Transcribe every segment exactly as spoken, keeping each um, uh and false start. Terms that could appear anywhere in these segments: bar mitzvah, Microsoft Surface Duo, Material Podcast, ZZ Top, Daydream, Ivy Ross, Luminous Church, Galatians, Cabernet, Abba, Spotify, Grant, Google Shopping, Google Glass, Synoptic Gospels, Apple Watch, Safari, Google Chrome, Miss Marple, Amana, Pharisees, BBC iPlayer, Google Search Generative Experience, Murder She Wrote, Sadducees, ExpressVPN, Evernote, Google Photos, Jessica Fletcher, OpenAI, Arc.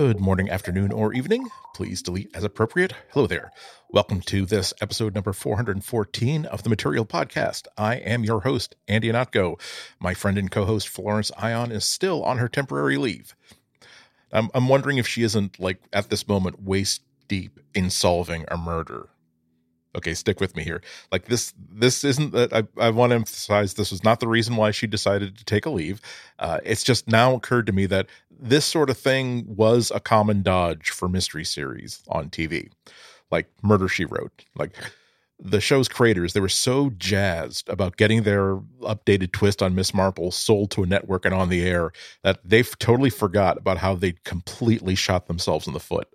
Good morning, afternoon, or evening. Please delete as appropriate. Hello there. Welcome to this episode number four hundred fourteen of the Material Podcast. I am your host, Andy Anatko. My friend and co-host Florence Ion is still on her temporary leave. I'm, I'm wondering if she isn't, like, at this moment, waist deep in solving a murder. Okay, stick with me here. Like this, this isn't that I, I want to emphasize this was not the reason why she decided to take a leave. Uh, it's just now occurred to me that this sort of thing was a common dodge for mystery series on T V, like Murder She Wrote. Like the show's creators, they were so jazzed about getting their updated twist on Miss Marple sold to a network and on the air that they totally forgot about how they completely shot themselves in the foot.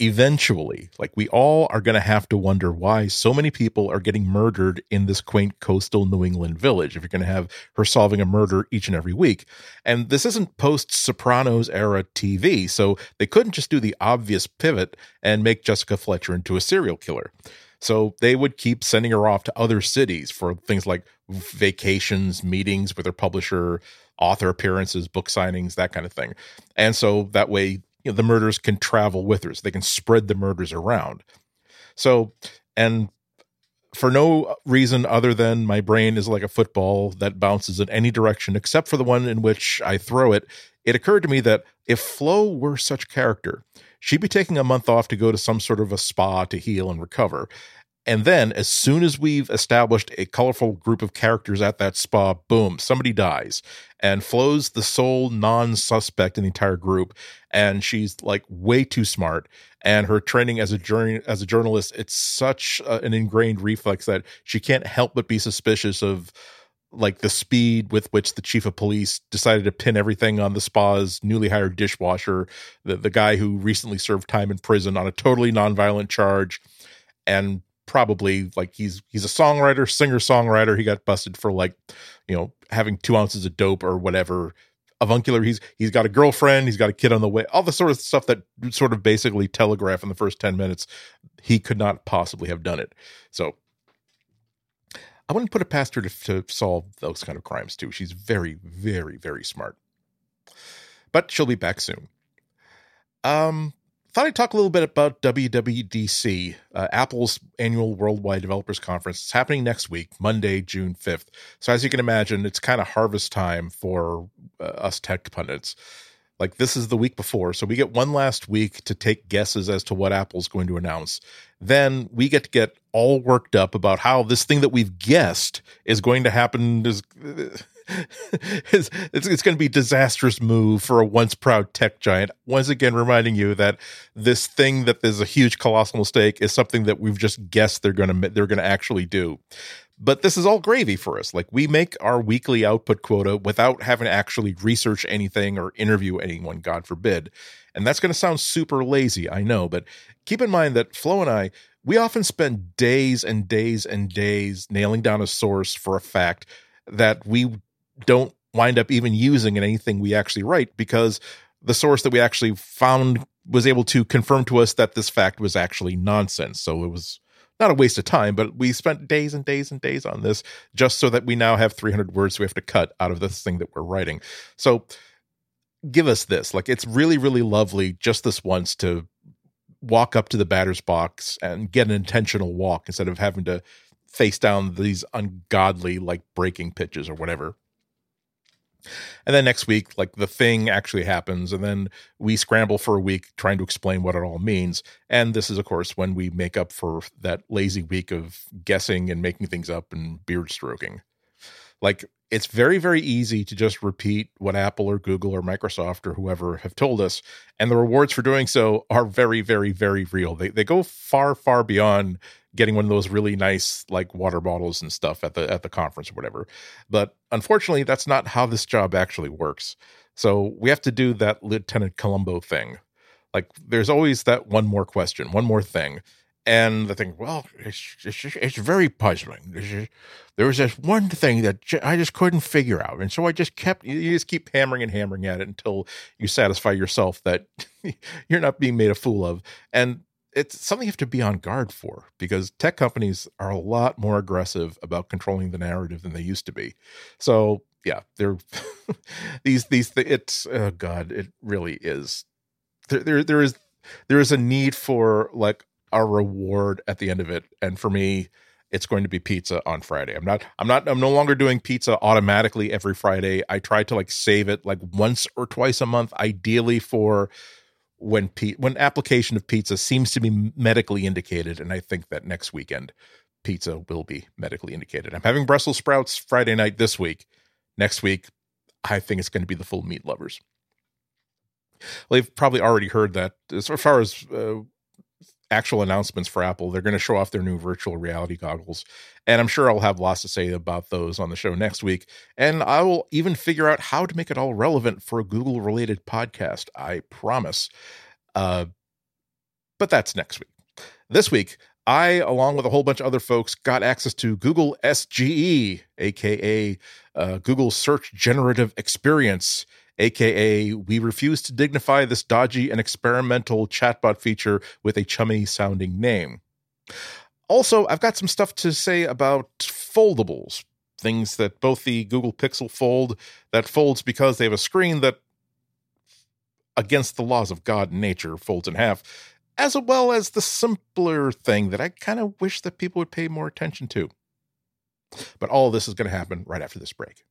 Eventually, like we all are going to have to wonder why so many people are getting murdered in this quaint coastal New England village if you're going to have her solving a murder each and every week. And this isn't post-Sopranos era T V, so they couldn't just do the obvious pivot and make Jessica Fletcher into a serial killer. So they would keep sending her off to other cities for things like vacations, meetings with her publisher, author appearances, book signings, that kind of thing. And so that way, you know, the murders can travel with her, so they can spread the murders around. So, and for no reason other than my brain is like a football that bounces in any direction except for the one in which I throw it, it occurred to me that if Flo were such character, she'd be taking a month off to go to some sort of a spa to heal and recover. And then as soon as we've established a colorful group of characters at that spa, boom, somebody dies. And Flo's the sole non-suspect in the entire group. And she's like way too smart. And her training as a journey, as a journalist, it's such uh, an ingrained reflex that she can't help but be suspicious of like the speed with which the chief of police decided to pin everything on the spa's newly hired dishwasher, the, the guy who recently served time in prison on a totally nonviolent charge. And probably like he's he's a songwriter, singer-songwriter. He got busted for like, you know, having two ounces of dope or whatever. Avuncular. He's he's got a girlfriend. He's got a kid on the way. All the sort of stuff that sort of basically telegraph in the first ten minutes. He could not possibly have done it. So I wouldn't put it past her to, to solve those kind of crimes too. She's very, very, very smart. But she'll be back soon. Um. Thought I'd talk a little bit about W W D C, uh, Apple's annual Worldwide Developers Conference. It's happening next week, Monday, June fifth. So as you can imagine, it's kind of harvest time for uh, us tech pundits. Like this is the week before, so we get one last week to take guesses as to what Apple's going to announce. Then we get to get all worked up about how this thing that we've guessed is going to happen is... It's, it's, it's going to be a disastrous move for a once proud tech giant. Once again, reminding you that this thing that is a huge colossal mistake is something that we've just guessed they're going to they're going to actually do. But this is all gravy for us. Like we make our weekly output quota without having to actually research anything or interview anyone, God forbid. And that's going to sound super lazy, I know. But keep in mind that Flo and I, we often spend days and days and days nailing down a source for a fact that we don't wind up even using in anything we actually write because the source that we actually found was able to confirm to us that this fact was actually nonsense. So it was not a waste of time, but we spent days and days and days on this just so that we now have three hundred words we have to cut out of this thing that we're writing. So give us this. Like it's really, really lovely just this once to walk up to the batter's box and get an intentional walk instead of having to face down these ungodly like breaking pitches or whatever. And then next week, like the thing actually happens, and then we scramble for a week trying to explain what it all means. And this is, of course, when we make up for that lazy week of guessing and making things up and beard stroking. Like it's very, very easy to just repeat what Apple or Google or Microsoft or whoever have told us. And the rewards for doing so are very, very, very real. They they go far, far beyond getting one of those really nice like water bottles and stuff at the at the conference or whatever. But unfortunately, that's not how this job actually works. So we have to do that Lieutenant Columbo thing. Like there's always that one more question, one more thing. And the thing, well, it's, it's, it's very puzzling. There was this one thing that I just couldn't figure out. And so I just kept, you just keep hammering and hammering at it until you satisfy yourself that you're not being made a fool of. And it's something you have to be on guard for because tech companies are a lot more aggressive about controlling the narrative than they used to be. So yeah, they're these, these, it's, oh God, it really is there, there there is there is a need for like a reward at the end of it, and for me, it's going to be pizza on Friday. I'm not I'm not I'm no longer doing pizza automatically every Friday. I try to like save it like once or twice a month, ideally for when pe- when application of pizza seems to be medically indicated, and I think that next weekend pizza will be medically indicated. I'm having Brussels sprouts Friday night this week. Next week, I think it's going to be the full meat lovers. Well, they've probably already heard that. As far as uh, actual announcements for Apple, they're going to show off their new virtual reality goggles, and I'm sure I'll have lots to say about those on the show next week, and I will even figure out how to make it all relevant for a Google-related podcast, I promise. Uh, but that's next week. This week, I, along with a whole bunch of other folks, got access to Google S G E, a k a. Uh, Google Search Generative Experience, a k a we refuse to dignify this dodgy and experimental chatbot feature with a chummy-sounding name. Also, I've got some stuff to say about foldables, things that both the Google Pixel Fold, that folds because they have a screen that, against the laws of God and nature, folds in half, as well as the simpler thing that I kind of wish that people would pay more attention to. But all this is going to happen right after this break.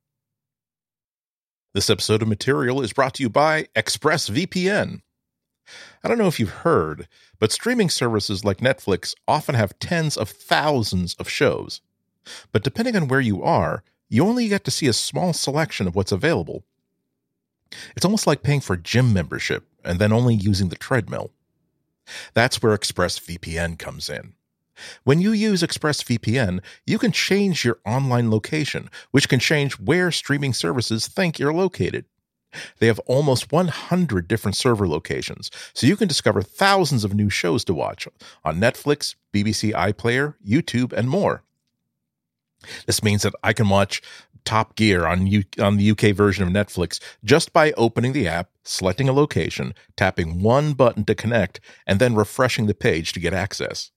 This episode of Material is brought to you by ExpressVPN. I don't know if you've heard, but streaming services like Netflix often have tens of thousands of shows. But depending on where you are, you only get to see a small selection of what's available. It's almost like paying for gym membership and then only using the treadmill. That's where ExpressVPN comes in. When you use ExpressVPN, you can change your online location, which can change where streaming services think you're located. They have almost one hundred different server locations, so you can discover thousands of new shows to watch on Netflix, B B C iPlayer, YouTube, and more. This means that I can watch Top Gear on, U- on the U K version of Netflix just by opening the app, selecting a location, tapping one button to connect, and then refreshing the page to get access.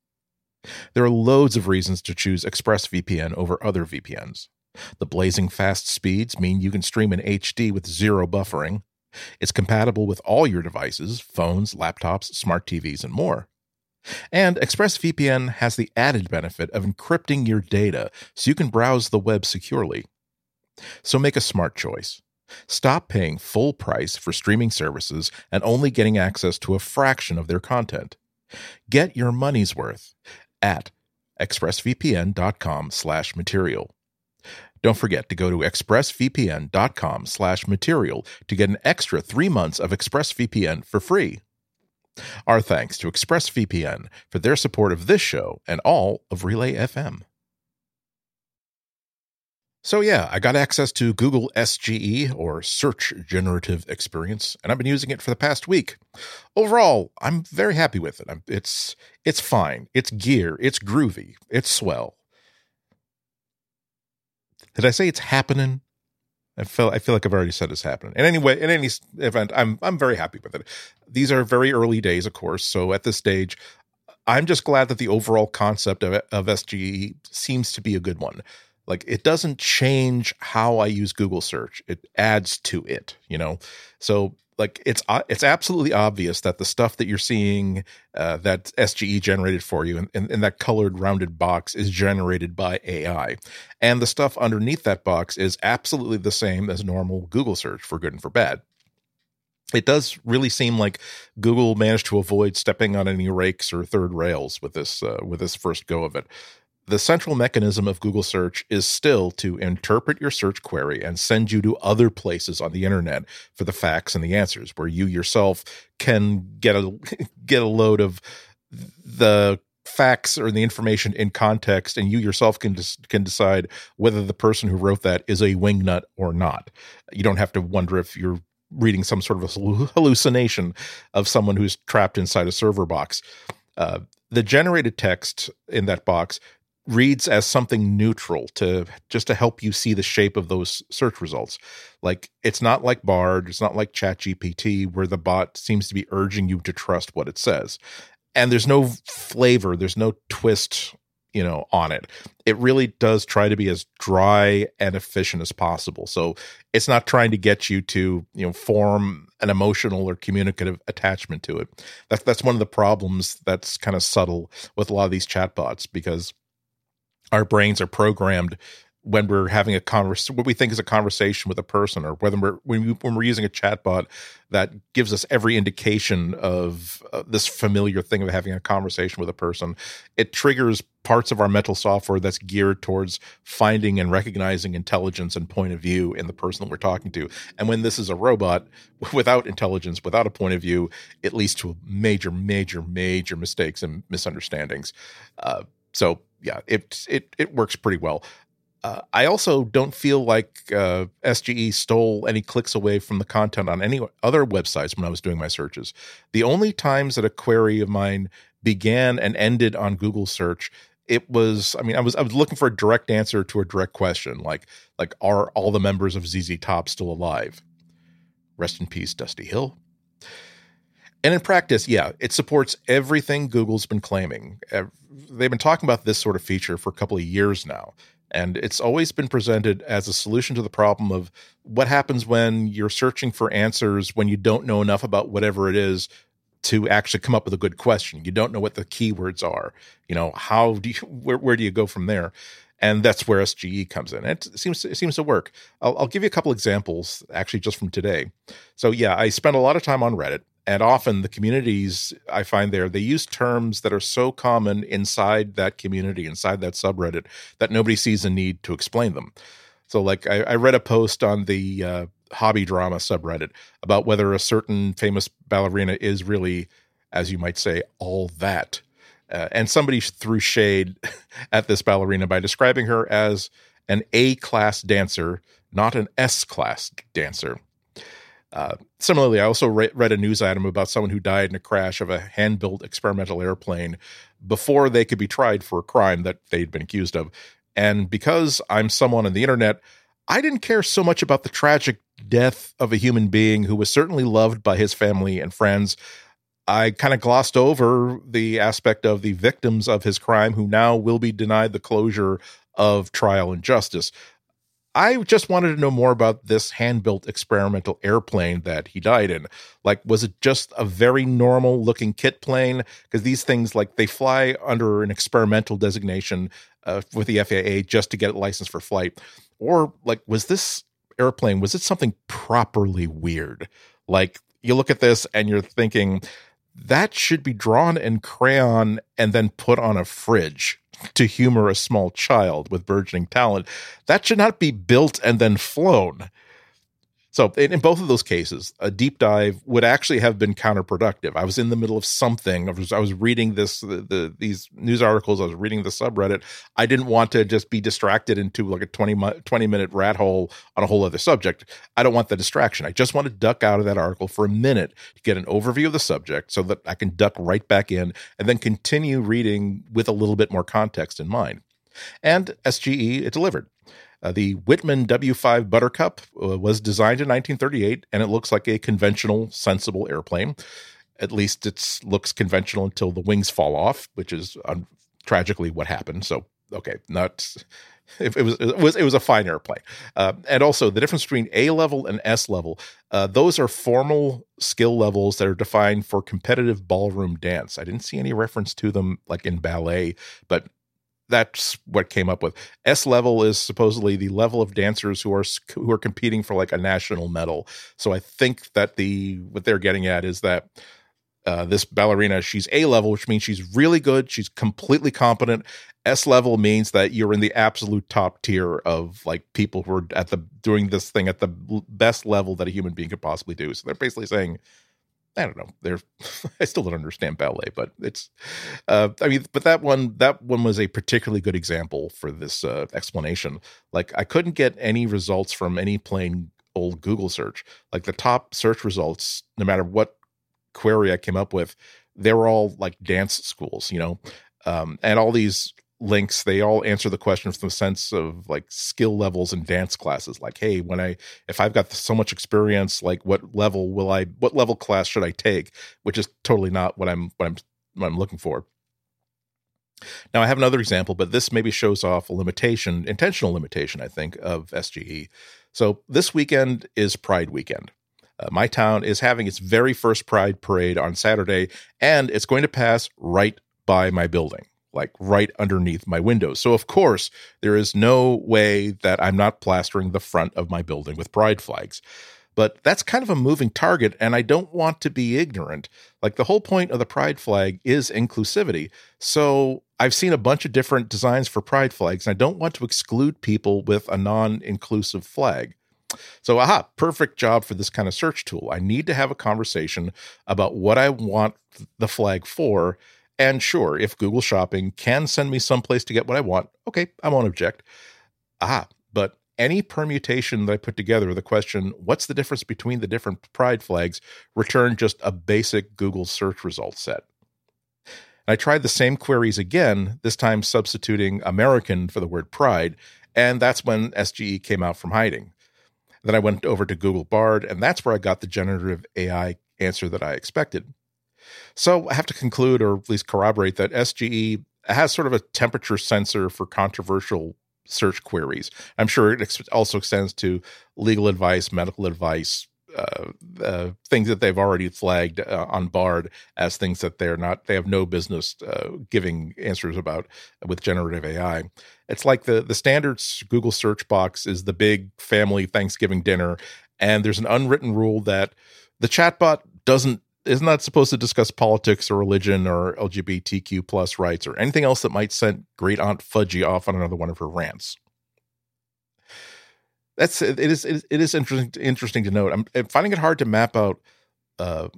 There are loads of reasons to choose ExpressVPN over other V P Ns. The blazing fast speeds mean you can stream in H D with zero buffering. It's compatible with all your devices, phones, laptops, smart T Vs, and more. And ExpressVPN has the added benefit of encrypting your data so you can browse the web securely. So make a smart choice. Stop paying full price for streaming services and only getting access to a fraction of their content. Get your money's worth at expressvpn.com slash material. Don't forget to go to expressvpn.com slash material to get an extra three months of ExpressVPN for free. Our thanks to ExpressVPN for their support of this show and all of Relay F M. So yeah, I got access to Google S G E, or Search Generative Experience, and I've been using it for the past week. Overall, I'm very happy with it. I'm, it's it's fine. It's gear. It's groovy. It's swell. Did I say it's happening? I feel I feel like I've already said it's happening. And anyway, in any event, I'm I'm very happy with it. These are very early days, of course. So at this stage, I'm just glad that the overall concept of, of S G E seems to be a good one. Like, it doesn't change how I use Google search. It adds to it, you know? So like, it's, it's absolutely obvious that the stuff that you're seeing uh, that S G E generated for you in, in, in that colored rounded box is generated by A I. And the stuff underneath that box is absolutely the same as normal Google search, for good and for bad. It does really seem like Google managed to avoid stepping on any rakes or third rails with this, uh, with this first go of it. The central mechanism of Google search is still to interpret your search query and send you to other places on the internet for the facts and the answers, where you yourself can get a get a load of the facts or the information in context, and you yourself can just can decide whether the person who wrote that is a wingnut or not. You don't have to wonder if you're reading some sort of a hallucination of someone who's trapped inside a server box. Uh, the generated text in that box reads as something neutral to just to help you see the shape of those search results. Like, it's not like Bard, it's not like Chat G P T, where the bot seems to be urging you to trust what it says. And there's no flavor, there's no twist you know, on it. It really does try to be as dry and efficient as possible. So it's not trying to get you to, you know, form an emotional or communicative attachment to it. That's, that's one of the problems that's kind of subtle with a lot of these chatbots, because our brains are programmed when we're having a conversation, what we think is a conversation with a person, or whether we're, when, we, when we're using a chatbot that gives us every indication of uh, this familiar thing of having a conversation with a person, it triggers parts of our mental software that's geared towards finding and recognizing intelligence and point of view in the person that we're talking to. And when this is a robot without intelligence, without a point of view, it leads to major, major, major mistakes and misunderstandings. Uh, so yeah, it, it, it works pretty well. Uh, I also don't feel like uh, S G E stole any clicks away from the content on any other websites when I was doing my searches. The only times that a query of mine began and ended on Google search, it was, I mean, I was I was looking for a direct answer to a direct question, like, like are all the members of Z Z Top still alive? Rest in peace, Dusty Hill. And in practice, yeah, it supports everything Google's been claiming. They've been talking about this sort of feature for a couple of years now. And it's always been presented as a solution to the problem of what happens when you're searching for answers when you don't know enough about whatever it is to actually come up with a good question. You don't know what the keywords are. You know, how do you, where, where do you go from there? And that's where S G E comes in. It seems it seems to work. I'll, I'll give you a couple examples, actually, just from today. So yeah, I spent a lot of time on Reddit, and often the communities I find there, they use terms that are so common inside that community, inside that subreddit, that nobody sees a need to explain them. So like I, I read a post on the uh, hobby drama subreddit about whether a certain famous ballerina is really, as you might say, all that. Uh, and somebody threw shade at this ballerina by describing her as an A-class dancer, not an S-class dancer. Uh, similarly, I also re- read a news item about someone who died in a crash of a hand-built experimental airplane before they could be tried for a crime that they'd been accused of. And because I'm someone on the internet, I didn't care so much about the tragic death of a human being who was certainly loved by his family and friends. I kind of glossed over the aspect of the victims of his crime who now will be denied the closure of trial and justice. I just wanted to know more about this hand-built experimental airplane that he died in. Like, was it just a very normal-looking kit plane? Because these things, like, they fly under an experimental designation uh, with the F A A just to get it licensed for flight. Or, like, was this airplane, was it something properly weird? Like, you look at this and you're thinking, that should be drawn in crayon and then put on a fridge to humor a small child with burgeoning talent. That should not be built and then flown. So in, in both of those cases, a deep dive would actually have been counterproductive. I was in the middle of something. I was, I was reading this, the, the, these news articles. I was reading the subreddit. I didn't want to just be distracted into like a twenty, twenty minute rat hole on a whole other subject. I don't want the distraction. I just want to duck out of that article for a minute to get an overview of the subject so that I can duck right back in and then continue reading with a little bit more context in mind. And S G E, it delivered. Uh, the Whitman W five Buttercup uh, was designed in nineteen thirty-eight, and it looks like a conventional, sensible airplane. At least it looks conventional until the wings fall off, which is um, tragically what happened. So, okay, not it, it was it was it was a fine airplane. Uh, and also, the difference between A level and S level, uh, those are formal skill levels that are defined for competitive ballroom dance. I didn't see any reference to them like in ballet, but that's what came up with. S level is supposedly the level of dancers who are who are competing for like a national medal. So I think that the what they're getting at is that uh, this ballerina, she's A level, which means she's really good. She's completely competent. S level means that you're in the absolute top tier of like people who are at the doing this thing at the best level that a human being could possibly do. So they're basically saying, I don't know. There's, I still don't understand ballet, but it's, uh, I mean, but that one, that one was a particularly good example for this uh, explanation. Like, I couldn't get any results from any plain old Google search. Like, the top search results, no matter what query I came up with, they were all like dance schools, you know, um, and all these links, they all answer the question from the sense of like skill levels and dance classes. Like, hey, when I, if I've got so much experience, like what level will I, what level class should I take? Which is totally not what I'm, what I'm, what I'm looking for. Now, I have another example, but this maybe shows off a limitation, intentional limitation, I think, of S G E. So this weekend is Pride weekend. Uh, my town is having its very first Pride parade on Saturday, and it's going to pass right by my building, like right underneath my windows. So, of course, there is no way that I'm not plastering the front of my building with Pride flags. But that's kind of a moving target, and I don't want to be ignorant. Like, the whole point of the Pride flag is inclusivity. So I've seen a bunch of different designs for Pride flags, and I don't want to exclude people with a non-inclusive flag. So, aha, perfect job for this kind of search tool. I need to have a conversation about what I want the flag for. And sure, if Google Shopping can send me someplace to get what I want, okay, I won't object. Aha, but any permutation that I put together, the question, what's the difference between the different Pride flags, returned just a basic Google search result set. And I tried the same queries again, this time substituting American for the word Pride, and that's when S G E came out from hiding. Then I went over to Google Bard, and that's where I got the generative A I answer that I expected. So I have to conclude, or at least corroborate, that S G E has sort of a temperature sensor for controversial search queries. I'm sure it ex- also extends to legal advice, medical advice, uh, uh, things that they've already flagged uh, on Bard as things that they're not, they have no business uh, giving answers about with generative A I. It's like the the standard Google search box is the big family Thanksgiving dinner, and there's an unwritten rule that the chatbot doesn't is not supposed to discuss politics or religion or L G B T Q plus rights or anything else that might send great Aunt Fudgy off on another one of her rants. That's it is it is interesting interesting to note. I'm finding it hard to map out uh,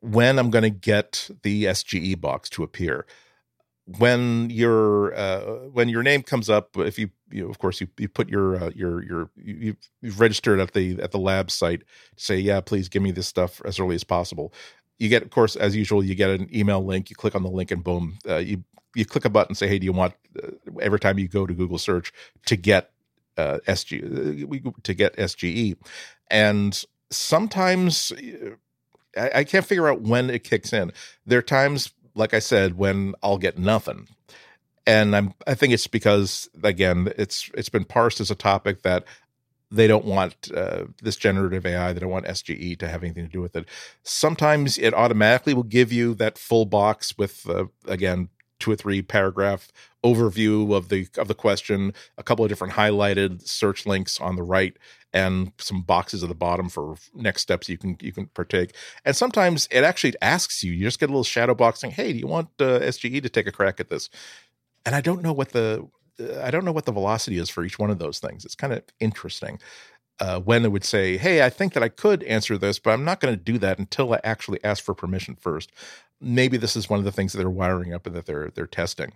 when I'm going to get the S G E box to appear. When your uh, when your name comes up, if you, you know, of course you you put your uh, your your you, you've registered at the at the lab site, say yeah, please give me this stuff as early as possible. You get, of course, as usual, you get an email link. You click on the link, and boom, uh, you you click a button. Say, hey, do you want? Uh, every time you go to Google Search to get uh, S G E, to get S G E, and sometimes I, I can't figure out when it kicks in. There are times, like I said, when I'll get nothing, and I'm I think it's because, again, it's it's been parsed as a topic that they don't want uh, this generative A I. They don't want S G E to have anything to do with it. Sometimes it automatically will give you that full box with, uh, again, two or three paragraph overview of the of the question, a couple of different highlighted search links on the right, and some boxes at the bottom for next steps you can you can partake. And sometimes it actually asks you. You just get a little shadow box saying, "Hey, do you want uh, S G E to take a crack at this?" And I don't know what the I don't know what the velocity is for each one of those things. It's kind of interesting uh, when it would say, hey, I think that I could answer this, but I'm not going to do that until I actually ask for permission first. Maybe this is one of the things that they're wiring up and that they're they're testing.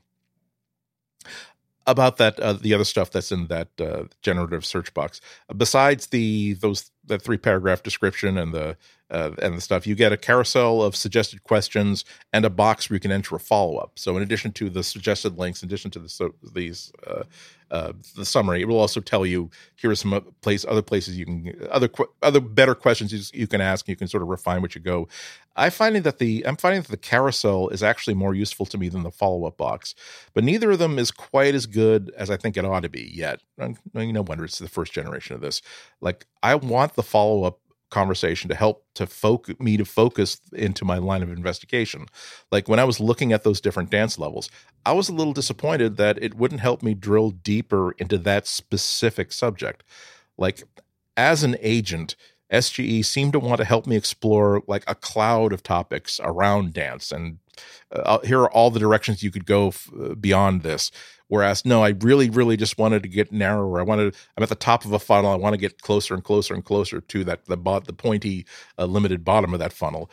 About that, uh, the other stuff that's in that uh, generative search box, besides the those that three paragraph description and the uh, and the stuff, you get a carousel of suggested questions and a box where you can enter a follow up. So, in addition to the suggested links, in addition to the so these uh, uh, the summary, it will also tell you here are some place other places you can other other better questions you, you can ask. And you can sort of refine what you go. I finding that the I'm finding that the carousel is actually more useful to me than the follow up box, but neither of them is quite as good as I think it ought to be yet. No wonder it's the first generation of this. Like, I want the follow up conversation to help to focus me to focus into my line of investigation. Like, when I was looking at those different dance levels, I was a little disappointed that it wouldn't help me drill deeper into that specific subject. Like, as an agent, S G E seemed to want to help me explore like a cloud of topics around dance, and uh, here are all the directions you could go f- beyond this. Whereas, no, I really, really just wanted to get narrower. I wanted, I'm at the top of a funnel. I want to get closer and closer and closer to that the the pointy, uh, limited bottom of that funnel.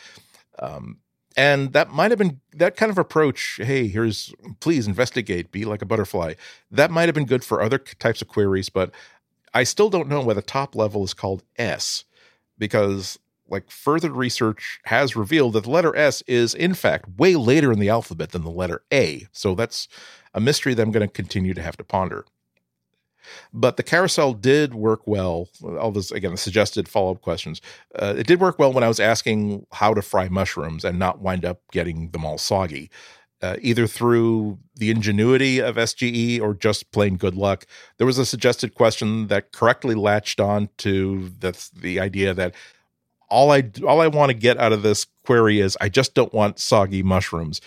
Um, and that might have been that kind of approach. Hey, here's please investigate, be like a butterfly. That might have been good for other types of queries, but I still don't know why the top level is called S. Because, like, further research has revealed that the letter S is, in fact, way later in the alphabet than the letter A. So that's a mystery that I'm going to continue to have to ponder. But the carousel did work well. All this, again, the suggested follow-up questions. Uh, it did work well when I was asking how to fry mushrooms and not wind up getting them all soggy. uh, either through the ingenuity of S G E or just plain good luck. There was a suggested question that correctly latched on to the, the idea that all I, all I want to get out of this query is I just don't want soggy mushrooms.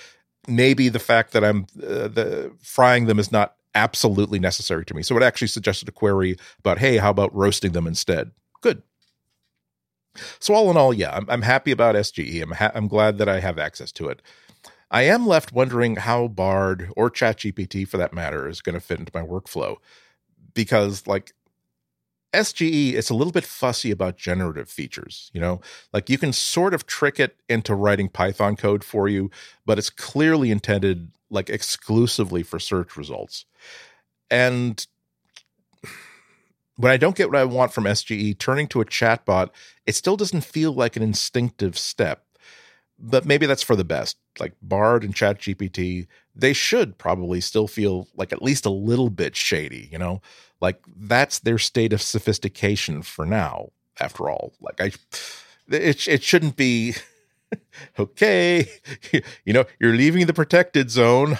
Maybe the fact that I'm uh, the, frying them is not absolutely necessary to me. So it actually suggested a query about, hey, how about roasting them instead? Good. So all in all, yeah, I'm, I'm happy about S G E. I'm, ha- I'm glad that I have access to it. I am left wondering how Bard or Chat G P T, for that matter, is going to fit into my workflow. Because, like, S G E, it's a little bit fussy about generative features, you know? Like, you can sort of trick it into writing Python code for you, but it's clearly intended, like, exclusively for search results. And when I don't get what I want from S G E, turning to a chatbot, it still doesn't feel like an instinctive step. But maybe that's for the best. Like Bard and Chat G P T, they should probably still feel like at least a little bit shady, you know? Like that's their state of sophistication for now, after all. Like I, it, it shouldn't be, okay, you know, you're leaving the protected zone.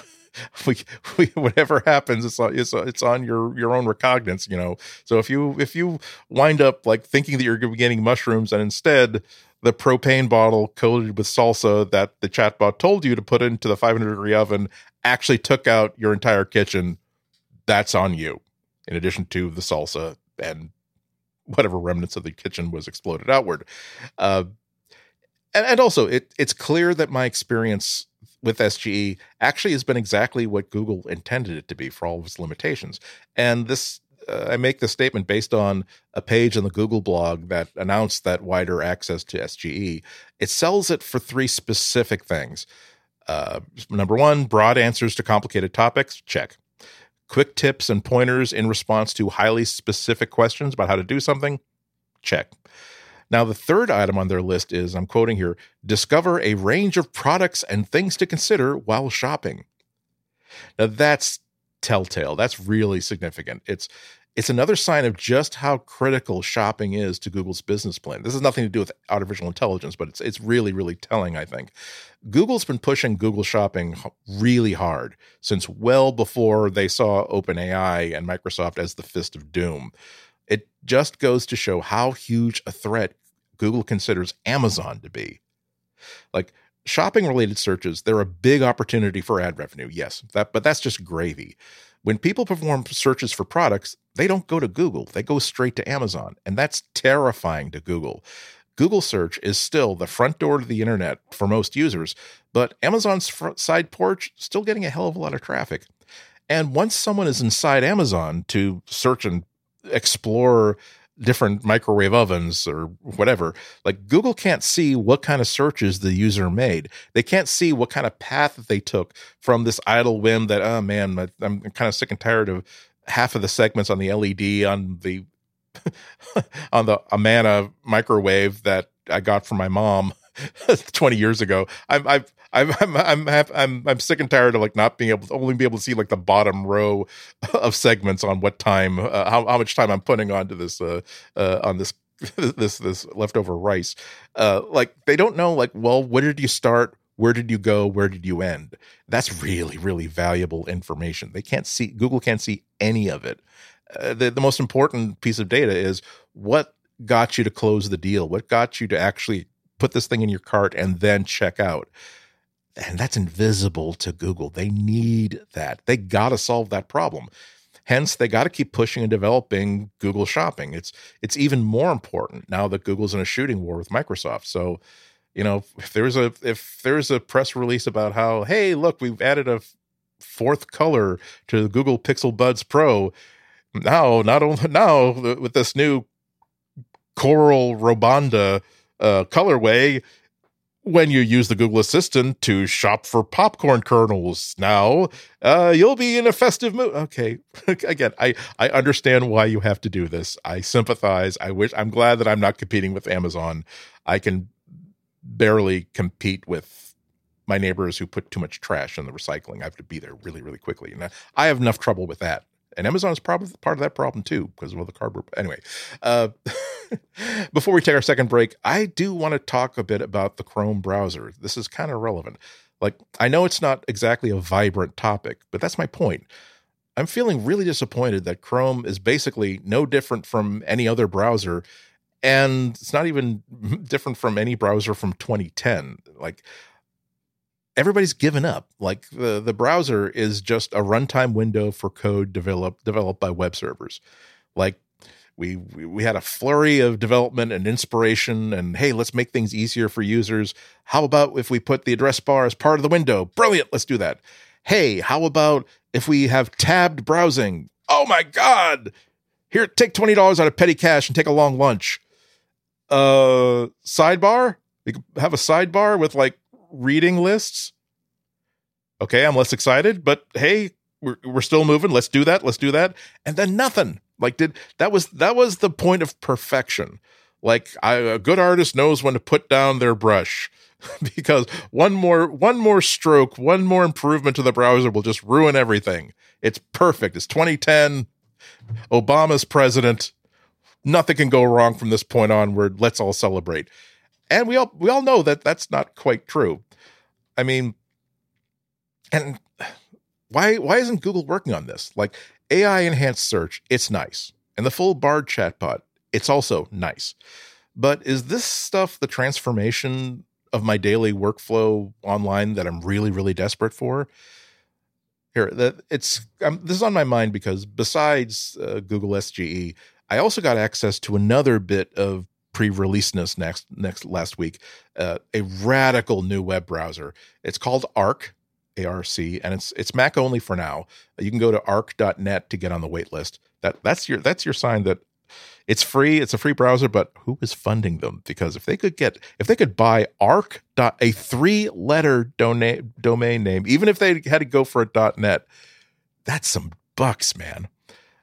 We, we, whatever happens, it's on, it's, it's on your, your own recognizance, you know? So if you, if you wind up like thinking that you're getting mushrooms and instead the propane bottle coated with salsa that the chatbot told you to put into the five hundred degree oven actually took out your entire kitchen, that's on you. In addition to the salsa and whatever remnants of the kitchen was exploded outward. Uh, and, and also it, it's clear that my experience with S G E actually has been exactly what Google intended it to be for all of its limitations. And this, uh, I make this statement based on a page on the Google blog that announced that wider access to S G E. It sells it for three specific things. Uh, number one, broad answers to complicated topics. Check. Quick tips and pointers in response to highly specific questions about how to do something. Check. Now, the third item on their list is, I'm quoting here, discover a range of products and things to consider while shopping. Now, that's telltale. That's really significant. It's it's another sign of just how critical shopping is to Google's business plan. This has nothing to do with artificial intelligence, but it's it's really, really telling, I think. Google's been pushing Google Shopping really hard since well before they saw OpenAI and Microsoft as the fist of doom. It just goes to show how huge a threat Google considers Amazon to be. Like shopping-related searches, they're a big opportunity for ad revenue, yes, that, but that's just gravy. When people perform searches for products, they don't go to Google. They go straight to Amazon, and that's terrifying to Google. Google search is still the front door to the internet for most users, but Amazon's front side porch still getting a hell of a lot of traffic. And once someone is inside Amazon to search and explore different microwave ovens or whatever, like Google can't see what kind of searches the user made. They can't see what kind of path that they took from this idle whim that, oh man, I'm kind of sick and tired of half of the segments on the L E D on the on the Amana microwave that I got from my mom twenty years ago. I'm I've I'm I'm I'm I'm I'm sick and tired of like not being able to only be able to see like the bottom row of segments on what time, uh, how how much time I'm putting onto this uh, uh, on this this this leftover rice. Uh, like they don't know like, well, where did you start? Where did you go? Where did you end? That's really really valuable information. They can't see Google can't see any of it. Uh, the the most important piece of data is what got you to close the deal. What got you to actually put this thing in your cart and then check out. And that's invisible to Google. They need that. They got to solve that problem. Hence, they got to keep pushing and developing Google Shopping. It's it's even more important now that Google's in a shooting war with Microsoft. So, you know, if there's a if there's a press release about how, hey, look, we've added a fourth color to the Google Pixel Buds Pro. Now, not only now with this new Coral Robonda uh, colorway. When you use the Google Assistant to shop for popcorn kernels now, uh, you'll be in a festive mood. Okay, again, I, I understand why you have to do this. I sympathize. I wish I'm glad that I'm not competing with Amazon. I can barely compete with my neighbors who put too much trash in the recycling. I have to be there really, really quickly. And I have enough trouble with that. And Amazon is probably part of that problem too, because well, the cardboard. Anyway, uh, before we take our second break, I do want to talk a bit about the Chrome browser. This is kind of relevant. Like, I know it's not exactly a vibrant topic, but that's my point. I'm feeling really disappointed that Chrome is basically no different from any other browser, and it's not even different from any browser from twenty ten. Like, everybody's given up. Like, the, the browser is just a runtime window for code developed developed by web servers. Like, we, we we had a flurry of development and inspiration and, hey, let's make things easier for users. How about if we put the address bar as part of the window? Brilliant, let's do that. Hey, how about if we have tabbed browsing? Oh my God. Here, take twenty dollars out of petty cash and take a long lunch. Uh, sidebar? We could have a sidebar with like reading lists. Okay, I'm less excited, but hey, we're we're still moving. Let's do that. Let's do that. And then nothing. Like, did that was that was the point of perfection. Like, I, a good artist knows when to put down their brush, because one more one more stroke, one more improvement to the browser will just ruin everything. It's perfect. It's twenty ten. Obama's president. Nothing can go wrong from this point onward. Let's all celebrate. And we all we all know that that's not quite true. I mean, and why why isn't Google working on this? Like, A I enhanced search, it's nice. And the full Bard chatbot, it's also nice. But is this stuff the transformation of my daily workflow online that I'm really, really desperate for? Here, that it's I'm, this is on my mind because besides uh, Google S G E, I also got access to another bit of pre-releaseness next next last week, uh, a radical new web browser. It's called Arc. A R C, and it's it's Mac only for now. You can go to arc dot net to get on the wait list. That that's your that's your sign that it's free. It's a free browser, but who is funding them? Because if they could get if they could buy Arc dot a three letter domain domain name, even if they had to go for a .net, that's some bucks, man.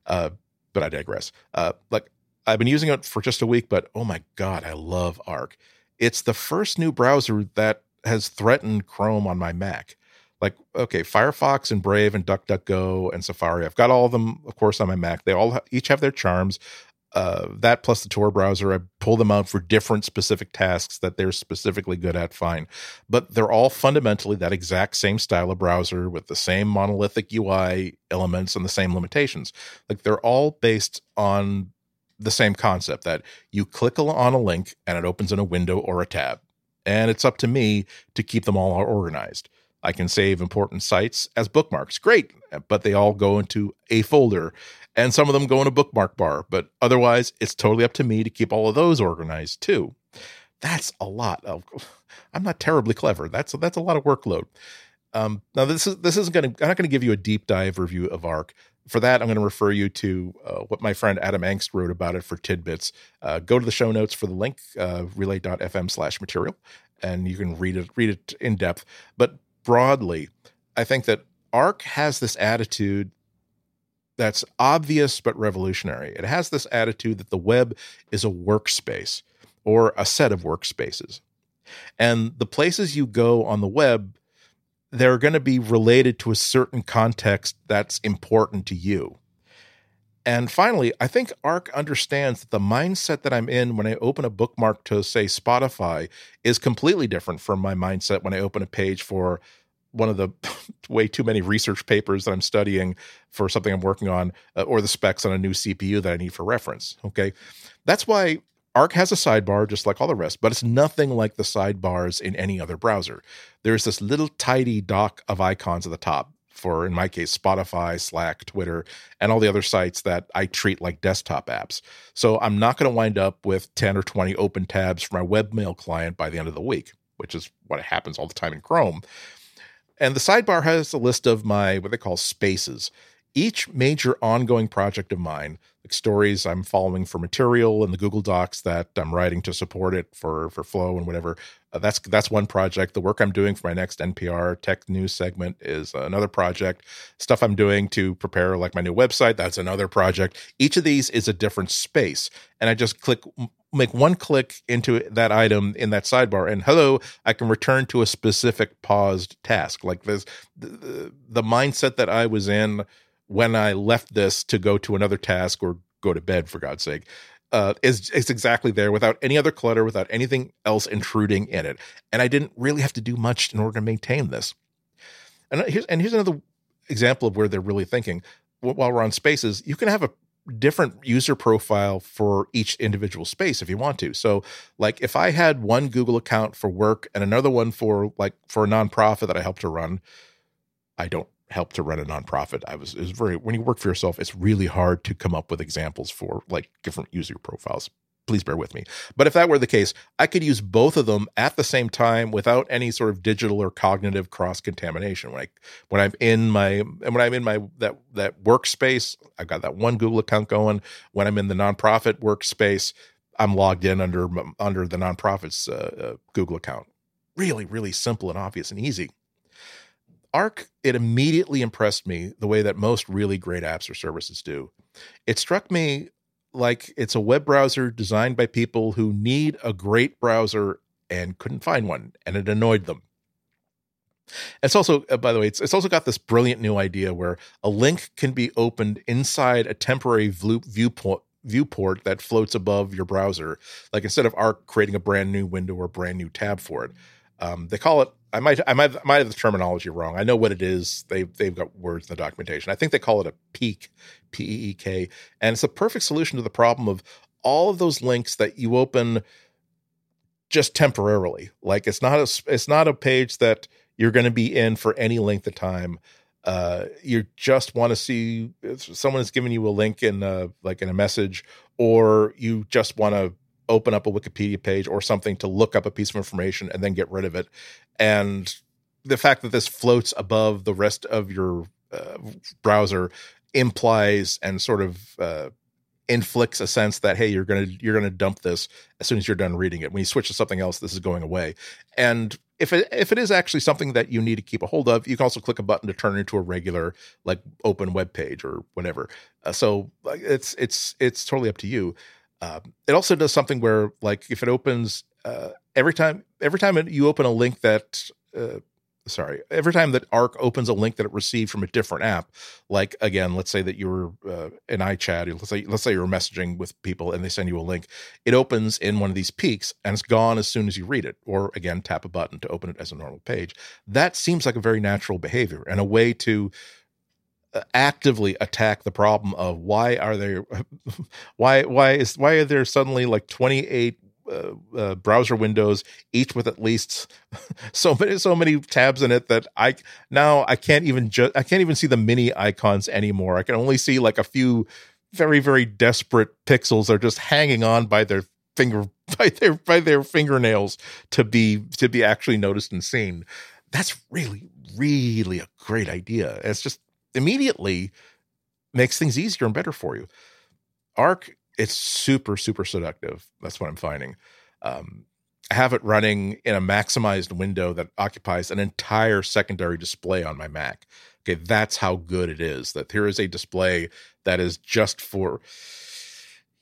Uh, but I digress. Uh, like I've been using it for just a week, but oh my God, I love Arc. It's the first new browser that has threatened Chrome on my Mac. Like, okay, Firefox and Brave and DuckDuckGo and Safari. I've got all of them, of course, on my Mac. They all ha- each have their charms. Uh, that plus the Tor browser, I pull them out for different specific tasks that they're specifically good at, fine. But they're all fundamentally that exact same style of browser with the same monolithic U I elements and the same limitations. Like, they're all based on the same concept that you click on a link and it opens in a window or a tab. And it's up to me to keep them all organized. I can save important sites as bookmarks. Great, but they all go into a folder, and some of them go in a bookmark bar. But otherwise, it's totally up to me to keep all of those organized too. That's a lot of. I'm not terribly clever. That's that's a lot of workload. Um, now this is this isn't going to. I'm not going to give you a deep dive review of Arc. For that, I'm going to refer you to uh, what my friend Adam Angst wrote about it for tidbits. Uh, go to the show notes for the link, uh, relay dot f m slash material, and you can read it read it in depth. But broadly, I think that Arc has this attitude that's obvious but revolutionary. It has this attitude that the web is a workspace or a set of workspaces. And the places you go on the web, they're going to be related to a certain context that's important to you. And finally, I think Arc understands that the mindset that I'm in when I open a bookmark to, say, Spotify is completely different from my mindset when I open a page for one of the way too many research papers that I'm studying for something I'm working on, uh, or the specs on a new C P U that I need for reference, okay? That's why Arc has a sidebar just like all the rest, but it's nothing like the sidebars in any other browser. There's this little tidy dock of icons at the top for, in my case, Spotify, Slack, Twitter, and all the other sites that I treat like desktop apps. So I'm not going to wind up with ten or twenty open tabs for my webmail client by the end of the week, which is what happens all the time in Chrome. And the sidebar has a list of my, what they call spaces. Each major ongoing project of mine, like stories I'm following for Material and the Google Docs that I'm writing to support it for, for Flow and whatever, uh, that's that's one project. The work I'm doing for my next N P R tech news segment is another project. Stuff I'm doing to prepare like my new website, that's another project. Each of these is a different space. And I just click, make one click into that item in that sidebar, and hello, I can return to a specific paused task. Like this, the, the mindset that I was in when I left this to go to another task or go to bed, for God's sake, uh, is, is exactly there without any other clutter, without anything else intruding in it. And I didn't really have to do much in order to maintain this. And here's, and here's another example of where they're really thinking. While we're on spaces, you can have a different user profile for each individual space if you want to. So like if I had one Google account for work and another one for like for a nonprofit that I help to run, I don't help to run a nonprofit. I was, it was very, when you work for yourself, it's really hard to come up with examples for like different user profiles. Please bear with me. But if that were the case, I could use both of them at the same time without any sort of digital or cognitive cross-contamination. When I when I'm in my and when I'm in my that that workspace, I've got that one Google account going. When I'm in the nonprofit workspace, I'm logged in under under the nonprofit's uh, uh, Google account. Really, really simple and obvious and easy. Arc, it immediately impressed me the way that most really great apps or services do. It struck me like it's a web browser designed by people who need a great browser and couldn't find one, and it annoyed them. It's also, by the way, it's, it's also got this brilliant new idea where a link can be opened inside a temporary viewport viewport that floats above your browser. Like instead of Arc creating a brand new window or a brand new tab for it, um, they call it. I might, I might, I might have the terminology wrong. I know what it is. They've, they've got words in the documentation. I think they call it a peek, P E E K, and it's a perfect solution to the problem of all of those links that you open just temporarily. Like it's not a, it's not a page that you're going to be in for any length of time. Uh, you just want to see someone has given you a link in a, like in a message, or you just want to open up a Wikipedia page or something to look up a piece of information and then get rid of it. And the fact that this floats above the rest of your uh, browser implies and sort of uh, inflicts a sense that, hey, you're going to, you're going to dump this as soon as you're done reading it. When you switch to something else, this is going away. And if it, if it is actually something that you need to keep a hold of, you can also click a button to turn it into a regular like open web page or whatever. Uh, so it's, it's, it's totally up to you. Uh, it also does something where, like, if it opens uh, every time, every time it, you open a link that, uh, sorry, every time that Arc opens a link that it received from a different app, like, again, let's say that you were uh, in iChat, let's say, let's say you were messaging with people and they send you a link, it opens in one of these peaks and it's gone as soon as you read it, or again, tap a button to open it as a normal page. That seems like a very natural behavior and a way to actively attack the problem of why are there, why why is why are there suddenly like twenty-eight uh, uh, browser windows, each with at least so many so many tabs in it that I now I can't even ju- I can't even see the mini icons anymore. I can only see like a few very very desperate pixels that are just hanging on by their finger by their by their fingernails to be to be actually noticed and seen. That's really really a great idea. It's just immediately makes things easier and better for you. Arc, it's super, super seductive. That's what I'm finding. Um, I have it running in a maximized window that occupies an entire secondary display on my Mac. Okay, that's how good it is. That here is a display that is just for...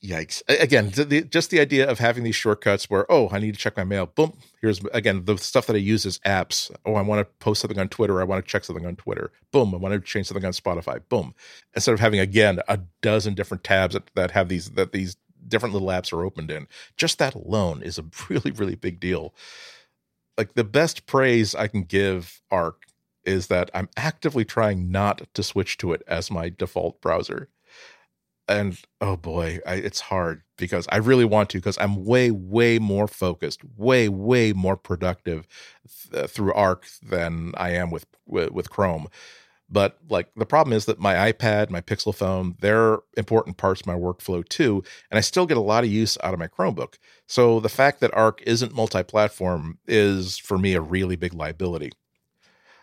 Yikes. Again, the, just the idea of having these shortcuts where, oh, I need to check my mail. Boom. Here's, again, the stuff that I use is apps. Oh, I want to post something on Twitter. I want to check something on Twitter. Boom. I want to change something on Spotify. Boom. Instead of having, again, a dozen different tabs that, that have these, that these different little apps are opened in. Just that alone is a really, really big deal. Like the best praise I can give Arc is that I'm actively trying not to switch to it as my default browser. And oh boy, I, it's hard because I really want to, because I'm way, way more focused, way, way more productive th- through Arc than I am with, with with Chrome. But like the problem is that my iPad, my Pixel phone, they're important parts of my workflow too. And I still get a lot of use out of my Chromebook. So the fact that Arc isn't multi-platform is for me a really big liability.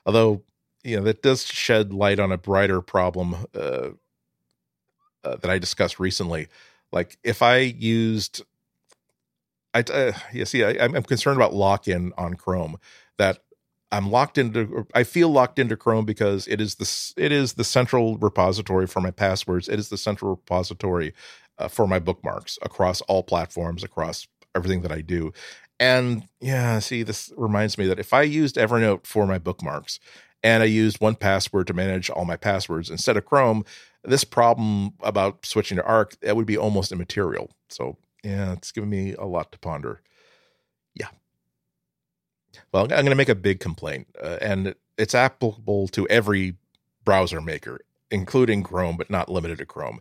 Although, you know, that does shed light on a brighter problem, uh, Uh, that I discussed recently. Like if I used, I uh, you see, I, I'm concerned about lock-in on Chrome, that I'm locked into, I feel locked into Chrome because it is the, it is the central repository for my passwords. It is the central repository uh, for my bookmarks across all platforms, across everything that I do. And yeah, see, this reminds me that if I used Evernote for my bookmarks and I used one password to manage all my passwords instead of Chrome. This problem about switching to Arc, that would be almost immaterial. So yeah, it's given me a lot to ponder. Yeah. Well, I'm going to make a big complaint, uh, and it's applicable to every browser maker, including Chrome, but not limited to Chrome.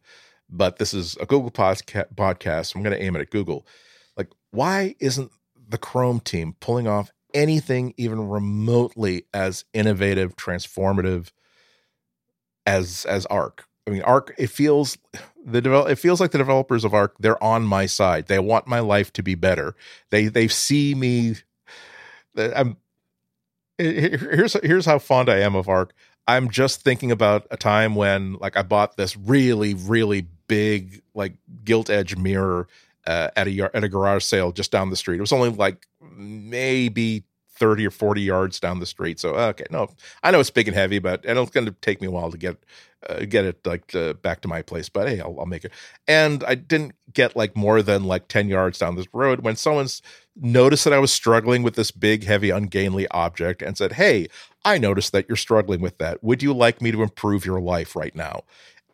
But this is a Google podca- podcast. So I'm going to aim it at Google. Like, why isn't the Chrome team pulling off anything even remotely as innovative, transformative as as Arc? I mean, Arc, it feels the develop, it feels like the developers of Arc, they're on my side. They want my life to be better. They they see me. I'm here's here's how fond I am of Arc. I'm just thinking about a time when, like, I bought this really, really big, like, gilt edge mirror uh, at a at a garage sale just down the street. It was only like maybe thirty or forty yards down the street. So okay, no, I know it's big and heavy, but and it's going to take me a while to get uh, get it like uh, back to my place. But hey, I'll, I'll make it. And I didn't get like more than like ten yards down this road when someone's noticed that I was struggling with this big, heavy, ungainly object and said, "Hey, I noticed that you're struggling with that. Would you like me to improve your life right now?"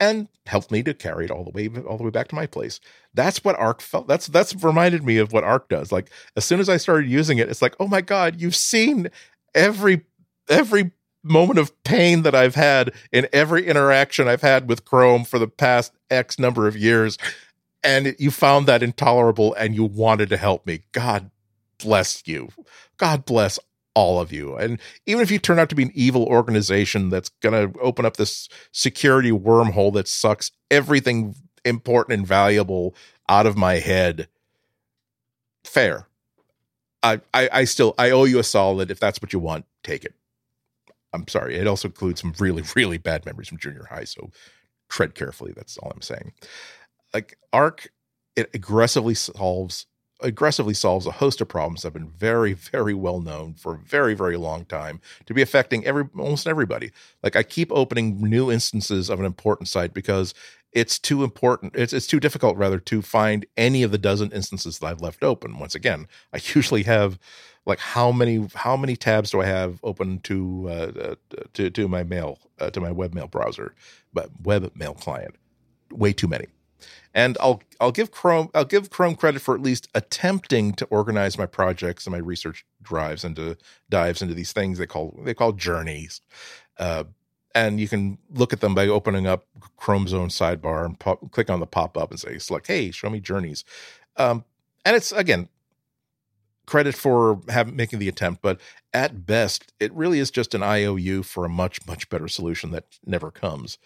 And helped me to carry it all the way all the way back to my place. That's what Arc felt. That's that's reminded me of what Arc does. Like, as soon as I started using it, it's like, oh my God, you've seen every every moment of pain that I've had in every interaction I've had with Chrome for the past X number of years, and you found that intolerable, and you wanted to help me. God bless you. God bless all of you. And even if you turn out to be an evil organization that's going to open up this security wormhole that sucks everything important and valuable out of my head, fair. I, I, I still, I owe you a solid. If that's what you want, take it. I'm sorry. It also includes some really, really bad memories from junior high. So tread carefully. That's all I'm saying. Like, Arc, it aggressively solves aggressively solves a host of problems that have been very, very well known for a very, very long time to be affecting every almost everybody. Like, I keep opening new instances of an important site because it's too important. It's it's too difficult, rather, to find any of the dozen instances that I've left open. Once again, I usually have like how many how many tabs do I have open to uh, to to my mail uh, to my webmail browser, but webmail client? Way too many. And I'll I'll give Chrome I'll give Chrome credit for at least attempting to organize my projects and my research drives into dives into these things they call they call journeys, uh, and you can look at them by opening up Chrome's own sidebar and pop, click on the pop up and say select hey show me journeys, um, and it's again credit for having making the attempt, but at best it really is just an I O U for a much much better solution that never comes.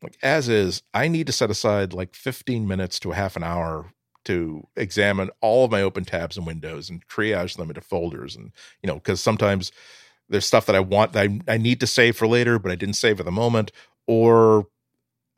Like, as is, I need to set aside like fifteen minutes to a half an hour to examine all of my open tabs and windows and triage them into folders. And, you know, because sometimes there's stuff that I want, that I, I need to save for later, but I didn't save at the moment. Or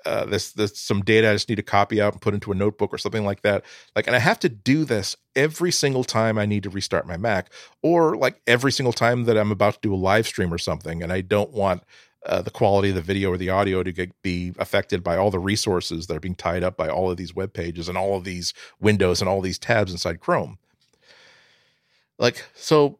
uh, there's, there's some data I just need to copy out and put into a notebook or something like that. Like, and I have to do this every single time I need to restart my Mac, or like every single time that I'm about to do a live stream or something. And I don't want Uh, the quality of the video or the audio to get, be affected by all the resources that are being tied up by all of these web pages and all of these windows and all these tabs inside Chrome. Like, so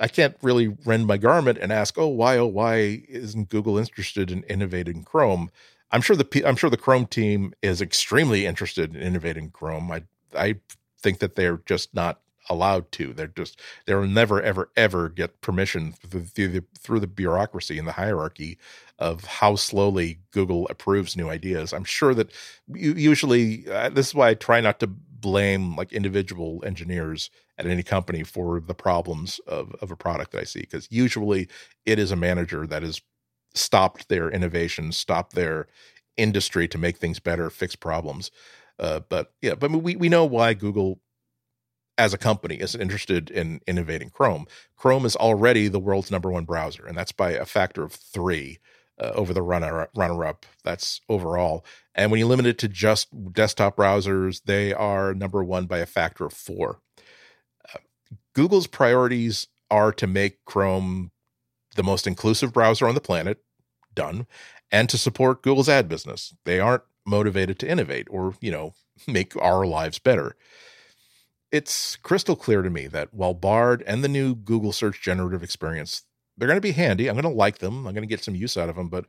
I can't really rend my garment and ask, oh, why, oh, why isn't Google interested in innovating Chrome? I'm sure the I'm sure the Chrome team is extremely interested in innovating Chrome. I I think that they're just not allowed to. They're just, they'll never, ever, ever get permission through the, through the bureaucracy and the hierarchy of how slowly Google approves new ideas. I'm sure that usually, uh, this is why I try not to blame like individual engineers at any company for the problems of, of a product that I see, because usually it is a manager that has stopped their innovation, stopped their industry to make things better, fix problems. Uh, but yeah, but we, we know why Google as a company is interested in innovating Chrome. Chrome is already the world's number one browser, and that's by a factor of three uh, over the runner, runner-up. That's overall. And when you limit it to just desktop browsers, they are number one by a factor of four. Uh, Google's priorities are to make Chrome the most inclusive browser on the planet, done, and to support Google's ad business. They aren't motivated to innovate or, you know, make our lives better. It's crystal clear to me that while Bard and the new Google Search Generative Experience they're going to be handy. I'm going to like them. I'm going to get some use out of them. But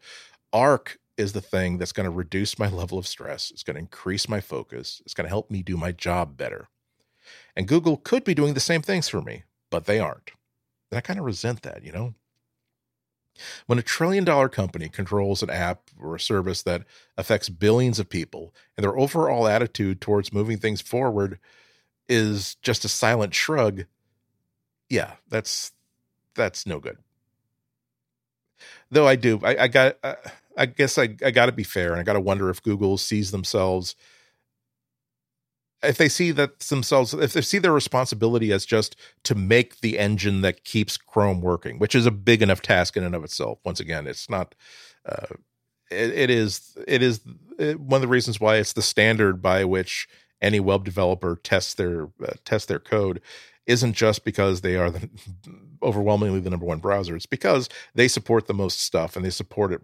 Arc is the thing that's going to reduce my level of stress. It's going to increase my focus. It's going to help me do my job better. And Google could be doing the same things for me, but they aren't. And I kind of resent that, you know? When a trillion-dollar company controls an app or a service that affects billions of people, and their overall attitude towards moving things forward is just a silent shrug, yeah, that's that's no good. Though I do, I, I got, I, I guess I, I got to be fair, and I got to wonder if Google sees themselves, if they see that themselves, if they see their responsibility as just to make the engine that keeps Chrome working, which is a big enough task in and of itself. Once again, it's not, uh, it, it is, it is it, one of the reasons why it's the standard by which any web developer tests their, uh, tests their code. Isn't just because they are the, overwhelmingly the number one browser. It's because they support the most stuff, and they support it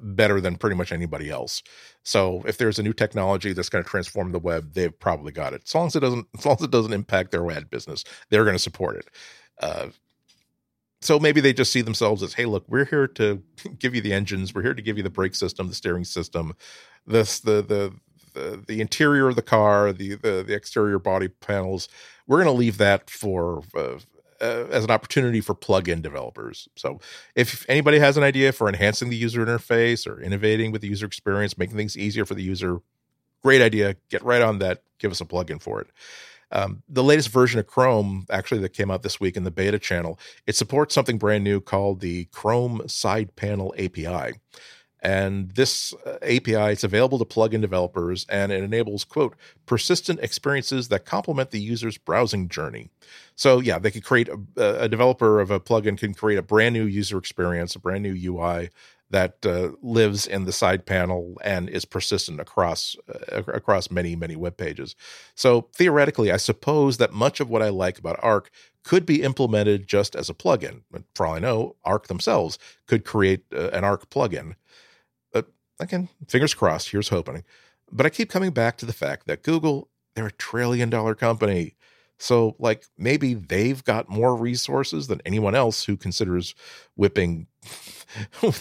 better than pretty much anybody else. So if there's a new technology that's going to transform the web, they've probably got it. As long as it doesn't, as long as it doesn't impact their ad business, they're going to support it. Uh, so maybe they just see themselves as, hey, look, we're here to give you the engines. We're here to give you the brake system, the steering system, this, the, the, The, the interior of the car, the, the, the exterior body panels. We're going to leave that for uh, uh, as an opportunity for plug-in developers. So if anybody has an idea for enhancing the user interface or innovating with the user experience, making things easier for the user, great idea. Get right on that. Give us a plug-in for it. Um, the latest version of Chrome, actually, that came out this week in the beta channel, it supports something brand new called the Chrome Side Panel A P I. And this A P I, it's available to plug-in developers, and it enables, quote, persistent experiences that complement the user's browsing journey. So, yeah, they could create a, a developer of a plugin can create a brand new user experience, a brand new U I that uh, lives in the side panel and is persistent across uh, across many, many web pages. So theoretically, I suppose that much of what I like about Arc could be implemented just as a plugin. For all I know, Arc themselves could create uh, an Arc plugin. Again, fingers crossed, here's hoping. But I keep coming back to the fact that Google, they're a trillion dollar company. So, like, maybe they've got more resources than anyone else who considers whipping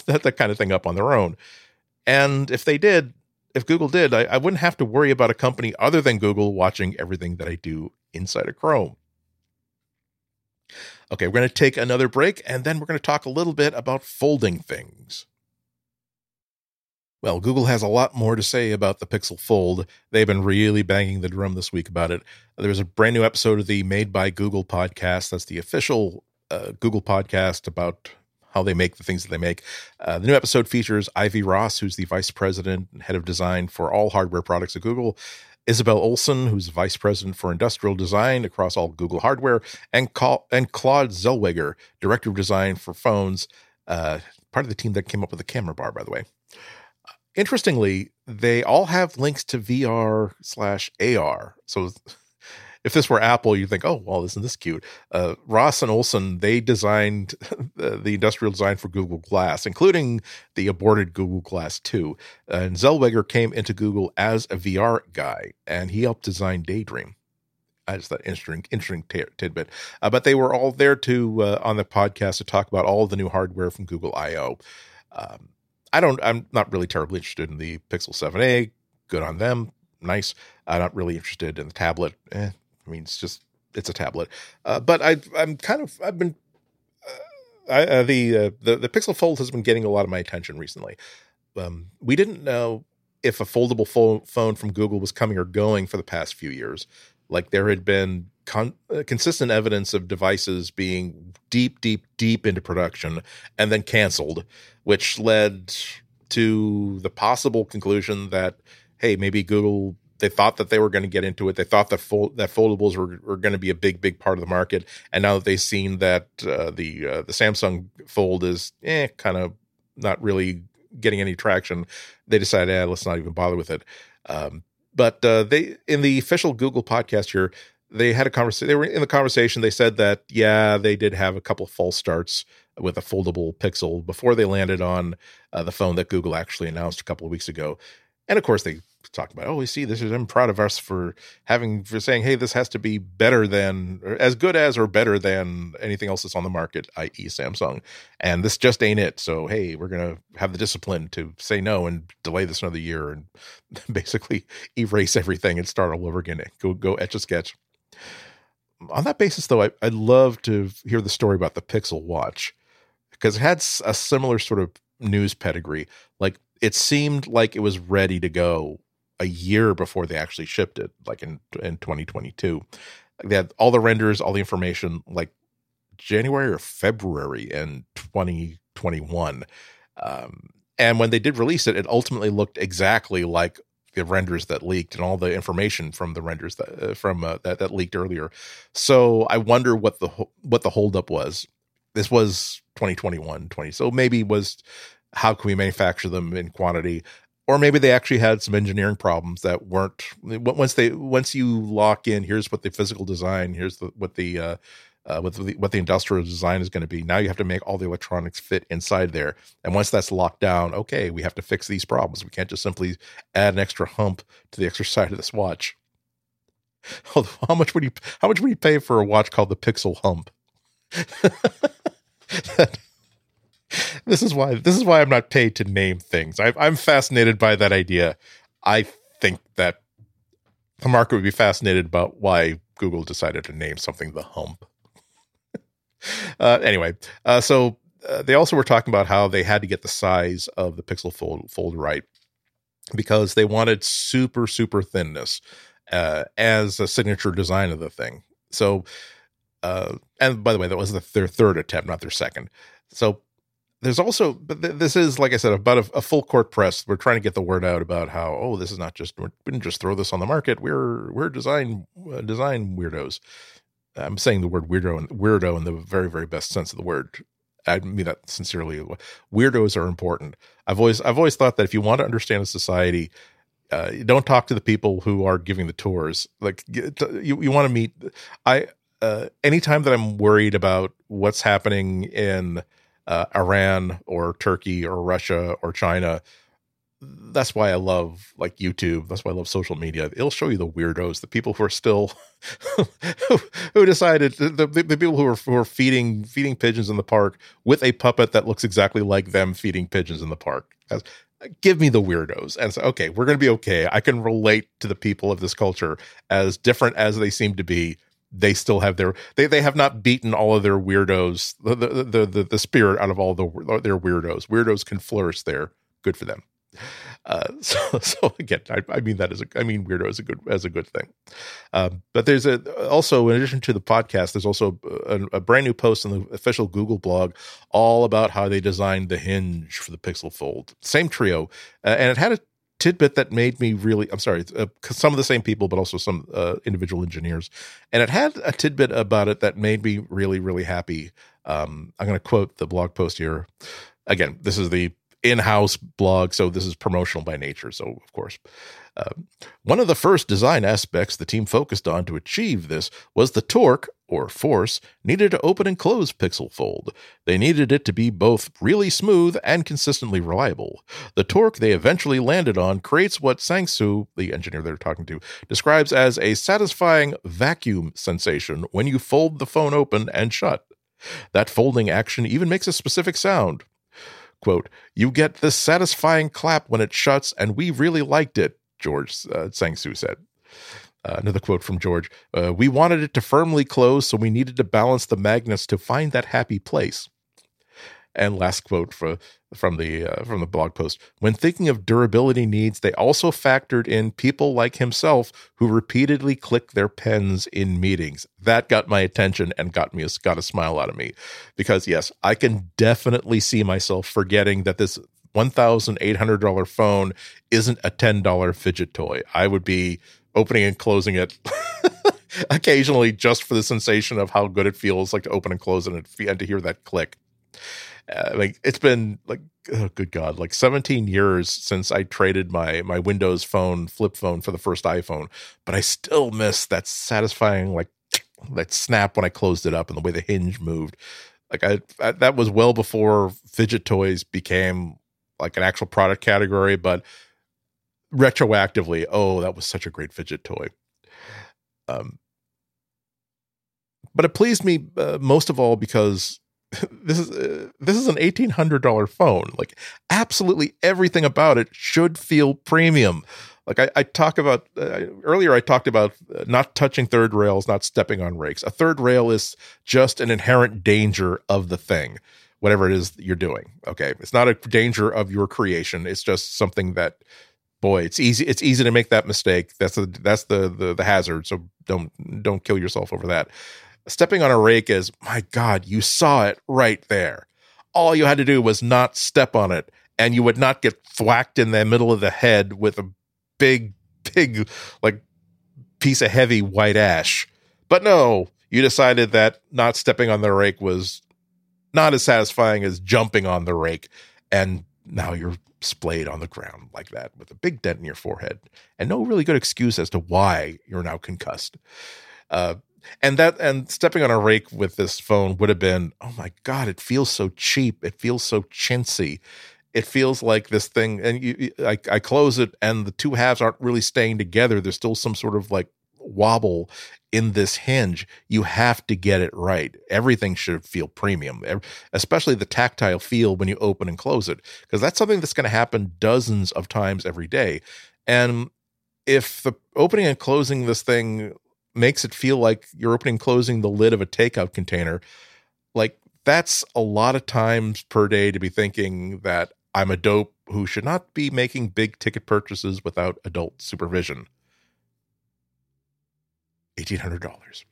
that, that kind of thing up on their own. And if they did, if Google did, I, I wouldn't have to worry about a company other than Google watching everything that I do inside of Chrome. Okay, we're going to take another break, and then we're going to talk a little bit about folding things. Well, Google has a lot more to say about the Pixel Fold. They've been really banging the drum this week about it. There's a brand new episode of the Made by Google podcast. That's the official uh, Google podcast about how they make the things that they make. Uh, the new episode features Ivy Ross, who's the vice president and head of design for all hardware products at Google, Isabel Olsen, who's vice president for industrial design across all Google hardware, and, Cla- and Claude Zellweger, director of design for phones, uh, part of the team that came up with the camera bar, by the way. Interestingly, they all have links to V R slash A R. So if this were Apple, you'd think, oh, well, isn't this cute? Uh, Ross and Olson, they designed the, the industrial design for Google Glass, including the aborted Google Glass two. Uh, and Zellweger came into Google as a V R guy, and he helped design Daydream. I just thought interesting, interesting t- tidbit. Uh, but they were all there to uh, on the podcast to talk about all of the new hardware from Google I O. Um, I don't, I'm not really terribly interested in the Pixel seven a. Good on them. Nice. I'm not really interested in the tablet. Eh, I mean, it's just, it's a tablet. Uh, but I, I'm kind of, I've been, uh, I, uh, the, uh, the, the Pixel Fold has been getting a lot of my attention recently. Um, we didn't know if a foldable fo- phone from Google was coming or going for the past few years. Like, there had been con- uh, consistent evidence of devices being deep, deep, deep into production and then canceled, which led to the possible conclusion that, hey, maybe Google, they thought that they were going to get into it. They thought that fol- that foldables were, were going to be a big, big part of the market. And now that they've seen that uh, the uh, the Samsung Fold is eh, kind of not really getting any traction, they decided, eh, let's not even bother with it. Um But uh, they, in the official Google podcast here, they had a conversation. They were in the conversation. They said that, yeah, they did have a couple of false starts with a foldable Pixel before they landed on uh, the phone that Google actually announced a couple of weeks ago. And of course, they talk about, oh, we see this is, I'm proud of us for having, for saying, hey, this has to be better than, or as good as, or better than anything else that's on the market, that is. Samsung. And this just ain't it. So, hey, we're going to have the discipline to say no and delay this another year and basically erase everything and start all over again. Go, go etch a sketch. On that basis, though, I, I'd love to hear the story about the Pixel Watch, because it had a similar sort of news pedigree. Like, it seemed like it was ready to go a year before they actually shipped it, like in, in twenty twenty-two. They had all the renders, all the information, like January or February in twenty twenty-one. Um, and when they did release it, it ultimately looked exactly like the renders that leaked and all the information from the renders that uh, from uh, that, that leaked earlier. So I wonder what the what the holdup was. This was twenty twenty-one, twenty. So maybe was, how can we manufacture them in quantity? Or maybe they actually had some engineering problems that weren't, once they once you lock in, here's what the physical design, here's the, what the uh, uh, what the what the industrial design is going to be. Now you have to make all the electronics fit inside there. And once that's locked down, okay, we have to fix these problems. We can't just simply add an extra hump to the extra side of this watch. Although, how much would you how much would you pay for a watch called the Pixel Hump? that, This is why this is why I'm not paid to name things. I, I'm fascinated by that idea. I think that the market would be fascinated about why Google decided to name something the Hump. uh, anyway, uh, so uh, they also were talking about how they had to get the size of the Pixel Fold, fold right, because they wanted super, super thinness uh, as a signature design of the thing. So, uh, and by the way, that was the, their third attempt, not their second. So, there's also, but this is, like I said, about a, a full court press. We're trying to get the word out about how, oh, this is not just, we didn't just throw this on the market. We're we're design uh, design weirdos. I'm saying the word weirdo and weirdo in the very, very best sense of the word. I mean that sincerely. Weirdos are important. I've always I've always thought that if you want to understand a society, uh, don't talk to the people who are giving the tours. Like you, you want to meet. I uh, anytime that I'm worried about what's happening in Uh, Iran or Turkey or Russia or China. That's why I love like YouTube. That's why I love social media. It'll show you the weirdos, the people who are still who, who decided the, the people who are, who are feeding feeding pigeons in the park with a puppet that looks exactly like them feeding pigeons in the park. That's, give me the weirdos. And so, okay, we're going to be okay. I can relate to the people of this culture, as different as they seem to be. They still have their they they have not beaten all of their weirdos, the the the, the, the spirit out of all the their weirdos. Weirdos can flourish there. Good for them. Uh, so so again, I, I mean that as a I mean weirdo is a good as a good thing. Uh, but there's a also in addition to the podcast, there's also a, a brand new post on the official Google blog all about how they designed the hinge for the Pixel Fold. Same trio, uh, and it had a tidbit that made me really, I'm sorry, uh, some of the same people, but also some uh, individual engineers. And it had a tidbit about it that made me really, really happy. Um, I'm going to quote the blog post here. Again, this is the in-house blog, so this is promotional by nature. So, of course, uh, one of the first design aspects the team focused on to achieve this was the torque, or force, needed to open and close Pixel Fold. They needed it to be both really smooth and consistently reliable. The torque they eventually landed on creates what Sangsu, the engineer they're talking to, describes as a satisfying vacuum sensation when you fold the phone open and shut. That folding action even makes a specific sound. Quote, "You get this satisfying clap when it shuts, and we really liked it," George uh, Sangsu said. Uh, another quote from George, uh, "We wanted it to firmly close, so we needed to balance the magnets to find that happy place." And last quote for, from the uh, from the blog post, "When thinking of durability needs, they also factored in people like himself who repeatedly click their pens in meetings." That got my attention and got me a, got a smile out of me, because yes, I can definitely see myself forgetting that this one thousand eight hundred dollars phone isn't a ten dollars fidget toy. I would be opening and closing it occasionally just for the sensation of how good it feels like to open and close it, and, and to hear that click. Uh, like it's been like, oh, good God, like seventeen years since I traded my, my Windows phone, flip phone, for the first iPhone, but I still miss that satisfying, like that snap when I closed it up and the way the hinge moved. Like I, I that was well before fidget toys became like an actual product category, but retroactively, oh, that was such a great fidget toy. Um, but it pleased me uh, most of all because this is uh, this is an eighteen hundred dollars phone. Like, absolutely everything about it should feel premium. Like I, I talk about uh, earlier, I talked about not touching third rails, not stepping on rakes. A third rail is just an inherent danger of the thing, whatever it is that you're doing. Okay, it's not a danger of your creation. It's just something that, boy, it's easy. It's easy to make that mistake. That's the that's the the, the hazard. So don't don't kill yourself over that. Stepping on a rake is, my God, you saw it right there. All you had to do was not step on it, and you would not get thwacked in the middle of the head with a big, big, like, piece of heavy white ash. But no, you decided that not stepping on the rake was not as satisfying as jumping on the rake, and now you're splayed on the ground like that with a big dent in your forehead and no really good excuse as to why you're now concussed. Uh, and that and stepping on a rake with this phone would have been, oh my God, it feels so cheap. It feels so chintzy. It feels like this thing, and you, I, I close it, and the two halves aren't really staying together. There's still some sort of like wobble in this hinge. You have to get it right. Everything should feel premium, especially the tactile feel when you open and close it, because that's something that's going to happen dozens of times every day. And if the opening and closing this thing makes it feel like you're opening and closing the lid of a takeout container, like, that's a lot of times per day to be thinking that I'm a dope who should not be making big ticket purchases without adult supervision. eighteen hundred dollars.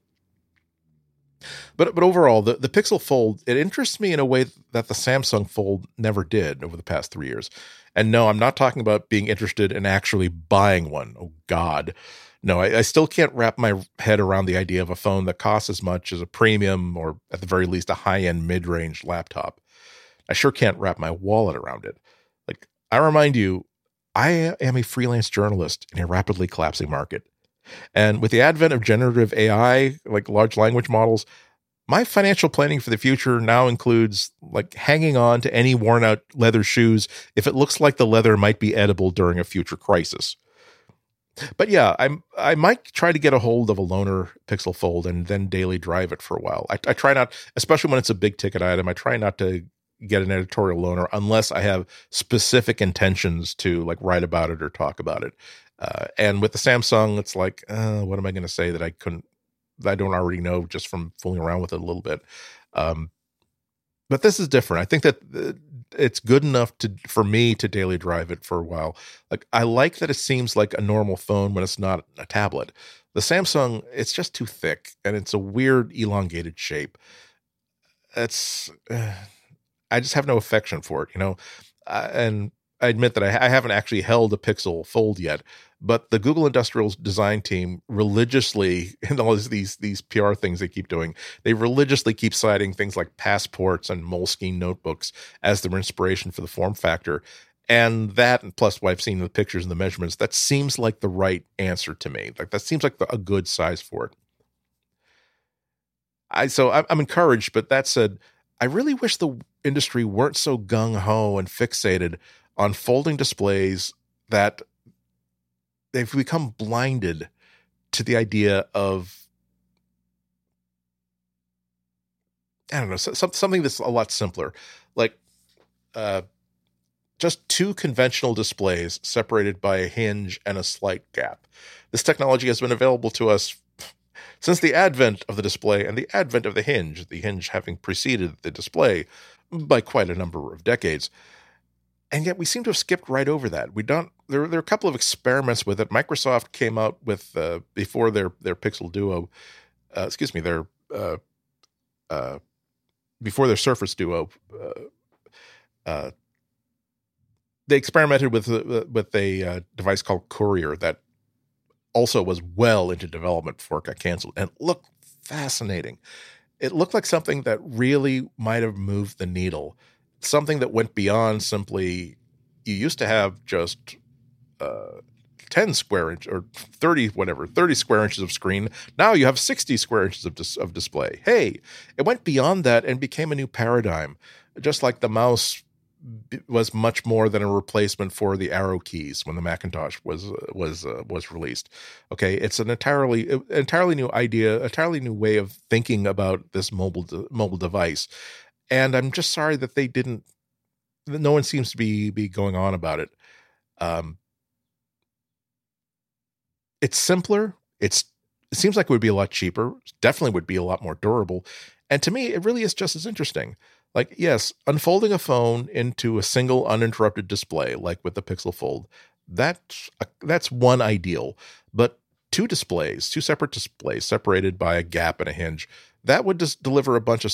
But but overall, the, the Pixel Fold, it interests me in a way that the Samsung Fold never did over the past three years. And no, I'm not talking about being interested in actually buying one. Oh, God. No, I, I still can't wrap my head around the idea of a phone that costs as much as a premium or at the very least a high-end mid-range laptop. I sure can't wrap my wallet around it. Like, I remind you, I am a freelance journalist in a rapidly collapsing market. And with the advent of generative A I, like large language models, my financial planning for the future now includes like hanging on to any worn out leather shoes if it looks like the leather might be edible during a future crisis. But yeah, I'm, I might try to get a hold of a loaner Pixel Fold and then daily drive it for a while. I, I try not, especially when it's a big ticket item, I try not to get an editorial loaner unless I have specific intentions to like write about it or talk about it. Uh, and with the Samsung, it's like, uh, what am I going to say that I couldn't, that I don't already know just from fooling around with it a little bit. Um, but this is different. I think that it's good enough to for me to daily drive it for a while. Like, I like that it seems like a normal phone when it's not a tablet. The Samsung, it's just too thick and it's a weird elongated shape. It's, uh, I just have no affection for it, you know? Uh, and I admit that I, I haven't actually held a Pixel Fold yet, but the Google Industrial Design team religiously, and all these these P R things they keep doing, they religiously keep citing things like passports and Moleskine notebooks as their inspiration for the form factor. And that, and plus what I've seen in the pictures and the measurements, that seems like the right answer to me. Like, that seems like the, a good size for it. I so I'm, I'm encouraged, but that said, I really wish the industry weren't so gung-ho and fixated on folding displays that they've become blinded to the idea of, I don't know, something that's a lot simpler. Like uh, just two conventional displays separated by a hinge and a slight gap. This technology has been available to us since the advent of the display and the advent of the hinge, the hinge having preceded the display by quite a number of decades. And yet we seem to have skipped right over that. We don't. There, there are a couple of experiments with it. Microsoft came out with uh, before their their Pixel Duo, uh, excuse me, their uh, uh, before their Surface Duo. Uh, uh, they experimented with uh, with a uh, device called Courier that also was well into development before it got canceled, and it looked fascinating. It looked like something that really might have moved the needle. Something that went beyond simply, you used to have just uh, ten square inch or thirty, whatever, thirty square inches of screen. Now you have sixty square inches of, dis- of display. Hey, it went beyond that and became a new paradigm. Just like the mouse was much more than a replacement for the arrow keys when the Macintosh was was uh, was released. Okay, it's an entirely entirely new idea, entirely new way of thinking about this mobile de- mobile device, and I'm just sorry that they didn't. No one seems to be be going on about it. Um, it's simpler. It's it seems like it would be a lot cheaper. Definitely would be a lot more durable, and to me, it really is just as interesting. Like, yes, unfolding a phone into a single uninterrupted display, like with the Pixel Fold, that's, a, that's one ideal. But two displays, two separate displays separated by a gap and a hinge, that would just deliver a bunch of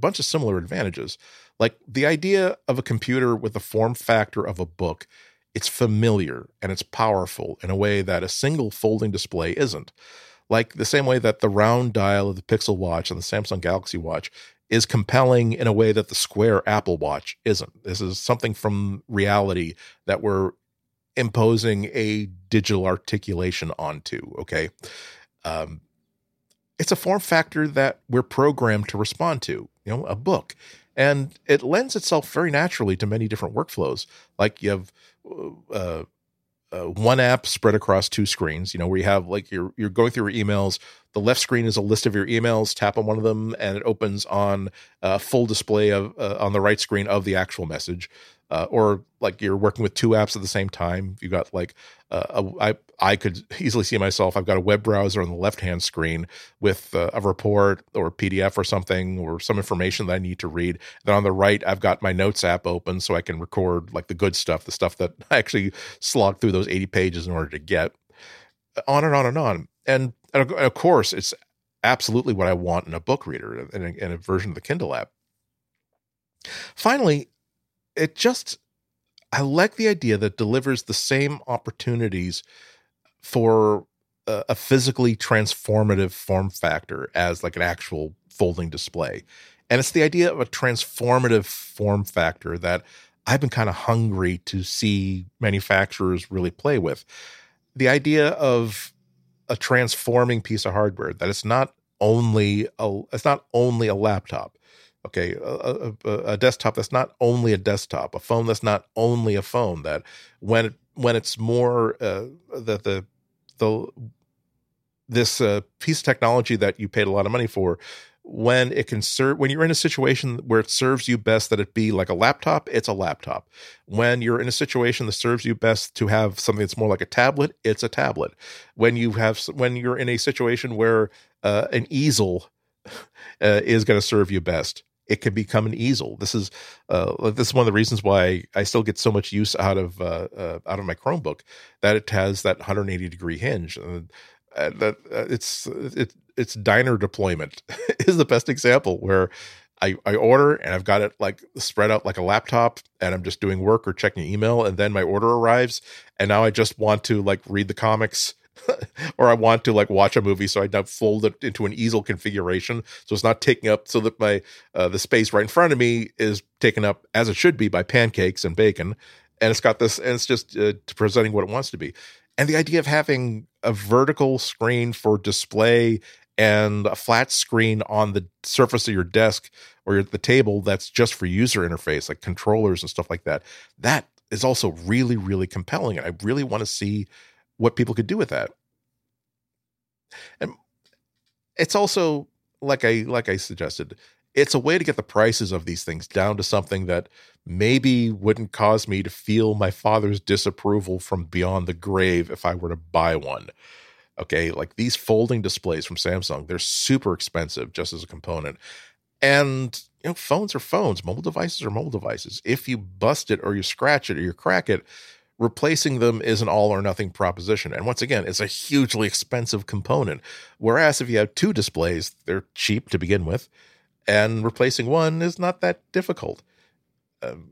bunch of similar advantages. Like the idea of a computer with the form factor of a book, it's familiar and it's powerful in a way that a single folding display isn't. Like the same way that the round dial of the Pixel Watch and the Samsung Galaxy Watch is compelling in a way that the square Apple Watch isn't. This is something from reality that we're imposing a digital articulation onto, okay? Um, it's a form factor that we're programmed to respond to, you know, a book. And it lends itself very naturally to many different workflows. Like you have uh, uh, one app spread across two screens, you know, where you have like you're, you're going through your emails. The left screen is a list of your emails. Tap on one of them, and it opens on a full display of uh, on the right screen of the actual message. Uh, or like you're working with two apps at the same time. You got like uh, a, I I could easily see myself. I've got a web browser on the left hand screen with uh, a report or a P D F or something or some information that I need to read. Then on the right, I've got my notes app open so I can record like the good stuff, the stuff that I actually slogged through those eighty pages in order to get. On and on and on. And And of course, it's absolutely what I want in a book reader and a, and a version of the Kindle app. Finally, it just, I like the idea that delivers the same opportunities for a, a physically transformative form factor as like an actual folding display. And it's the idea of a transformative form factor that I've been kind of hungry to see manufacturers really play with. The idea of a transforming piece of hardware, that it's not only a, it's not only a laptop, okay, a, a, a desktop that's not only a desktop, a phone that's not only a phone, that when it, when it's more uh, that the the this uh, piece of technology that you paid a lot of money for, when it can serve, when you're in a situation where it serves you best that it be like a laptop, it's a laptop. When you're in a situation that serves you best to have something that's more like a tablet, it's a tablet. When you have, when you're in a situation where uh, an easel uh, is going to serve you best, it can become an easel. This is uh, this is one of the reasons why I still get so much use out of uh, uh, out of my Chromebook, that it has that one hundred eighty degree hinge. Uh, Uh, that uh, it's it, it's diner deployment is the best example, where I, I order and I've got it like spread out like a laptop, and I'm just doing work or checking email, and then my order arrives, and now I just want to like read the comics or I want to like watch a movie, so I now fold it into an easel configuration so it's not taking up, so that my uh, the space right in front of me is taken up as it should be by pancakes and bacon, and it's got this, and it's just uh, presenting what it wants to be. And the idea of having a vertical screen for display and a flat screen on the surface of your desk or the table that's just for user interface, like controllers and stuff like that, that is also really, really compelling. And I really want to see what people could do with that. And it's also, like I like I suggested, it's a way to get the prices of these things down to something that maybe wouldn't cause me to feel my father's disapproval from beyond the grave if I were to buy one. Okay, like these folding displays from Samsung, they're super expensive just as a component. And, you know, phones are phones, mobile devices are mobile devices. If you bust it or you scratch it or you crack it, replacing them is an all or nothing proposition. And once again, it's a hugely expensive component. Whereas if you have two displays, they're cheap to begin with, and replacing one is not that difficult. Um,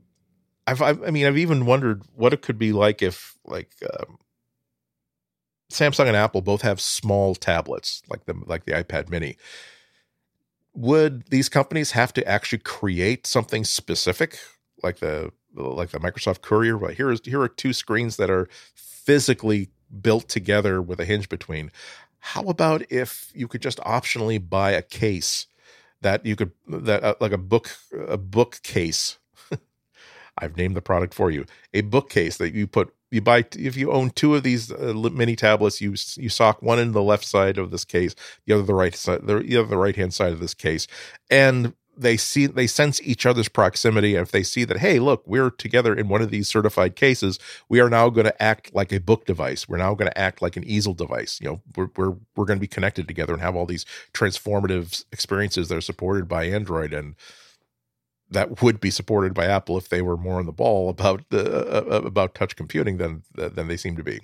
I've, I've, I mean, I've even wondered what it could be like if, like, um, Samsung and Apple both have small tablets, like the like the iPad Mini. Would these companies have to actually create something specific, like the like the Microsoft Courier? Well, here is here are two screens that are physically built together with a hinge between. How about if you could just optionally buy a case that you could that uh, like a book a bookcase? I've named the product for you. A bookcase that you put, you buy, if you own two of these uh, mini tablets, you you sock one into the left side of this case, the other the right side, the, the other the right hand side of this case, and they see they sense each other's proximity. And if they see that, hey, look, we're together in one of these certified cases, we are now going to act like a book device. We're now going to act like an easel device. You know, we're we're we're going to be connected together and have all these transformative experiences that are supported by Android and that would be supported by Apple if they were more on the ball about uh, about touch computing than than they seem to be.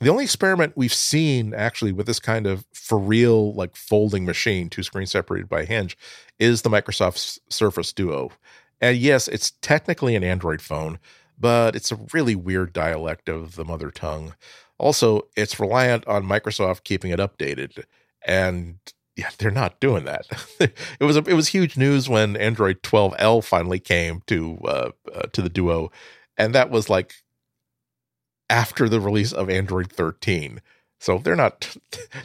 The only experiment we've seen actually with this kind of for real, like folding machine, two screens separated by a hinge, is the Microsoft Surface Duo. And yes, it's technically an Android phone, but it's a really weird dialect of the mother tongue. Also, it's reliant on Microsoft keeping it updated. And yeah, they're not doing that. It was a, it was huge news when Android twelve L finally came to uh, uh, to the Duo. And that was like after the release of Android thirteen. So they're not,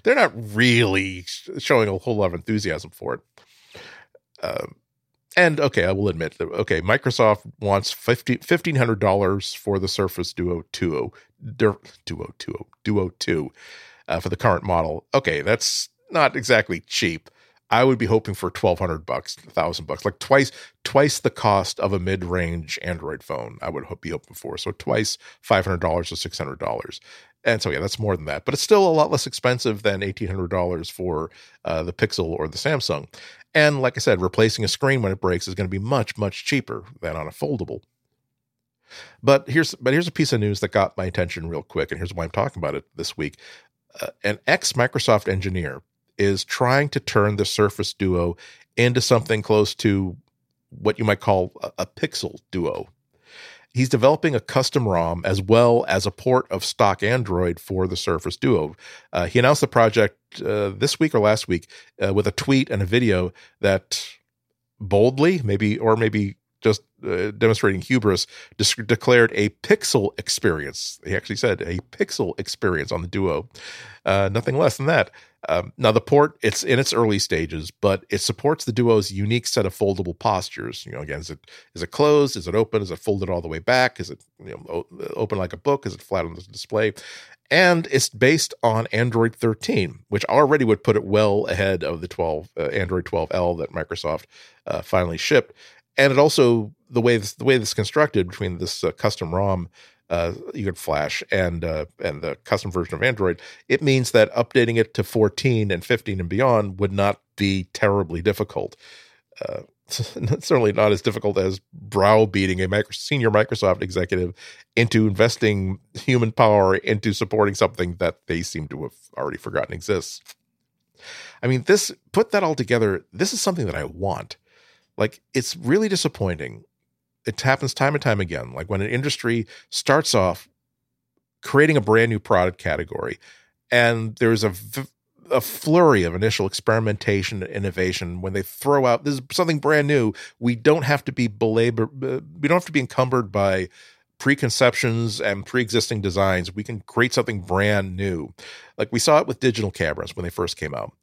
they're not really showing a whole lot of enthusiasm for it. Um, and okay, I will admit that, okay, Microsoft wants fifteen hundred dollars for the Surface Duo two, Duo two, Duo two, uh, for the current model. Okay. That's not exactly cheap. I would be hoping for twelve hundred bucks, a thousand bucks, like twice twice the cost of a mid-range Android phone. I would be hoping for, so twice five hundred dollars or six hundred dollars. And so yeah, that's more than that, but it's still a lot less expensive than eighteen hundred dollars for uh, the Pixel or the Samsung. And like I said, replacing a screen when it breaks is going to be much much cheaper than on a foldable. But here's but here's a piece of news that got my attention real quick, and here's why I'm talking about it this week. Uh, an ex-Microsoft engineer is trying to turn the Surface Duo into something close to what you might call a, a Pixel Duo. He's developing a custom ROM as well as a port of stock Android for the Surface Duo. Uh, he announced the project uh, this week or last week uh, with a tweet and a video that boldly, maybe or maybe just uh, demonstrating hubris, dis- declared a Pixel experience. He actually said a Pixel experience on the Duo. Uh, nothing less than that. Um, now, the port, it's in its early stages, but it supports the Duo's unique set of foldable postures. You know, again, is it is it closed? Is it open? Is it folded all the way back? Is it, you know, open like a book? Is it flat on the display? And it's based on Android thirteen, which already would put it well ahead of the twelve uh, Android twelve L that Microsoft uh, finally shipped. And it also, the way this, the way this is constructed between this uh, custom ROM, uh, you could flash and uh, and the custom version of Android, it means that updating it to fourteen and fifteen and beyond would not be terribly difficult. Uh, certainly not as difficult as browbeating a micro, senior Microsoft executive into investing human power into supporting something that they seem to have already forgotten exists. I mean, this put that all together, this is something that I want. Like, it's really disappointing. It happens time and time again. Like, when an industry starts off creating a brand new product category, and there's a, a flurry of initial experimentation and innovation, when they throw out, this is something brand new, we don't have to be belabored, we don't have to be encumbered by preconceptions and pre-existing designs. We can create something brand new. Like, we saw it with digital cameras when they first came out.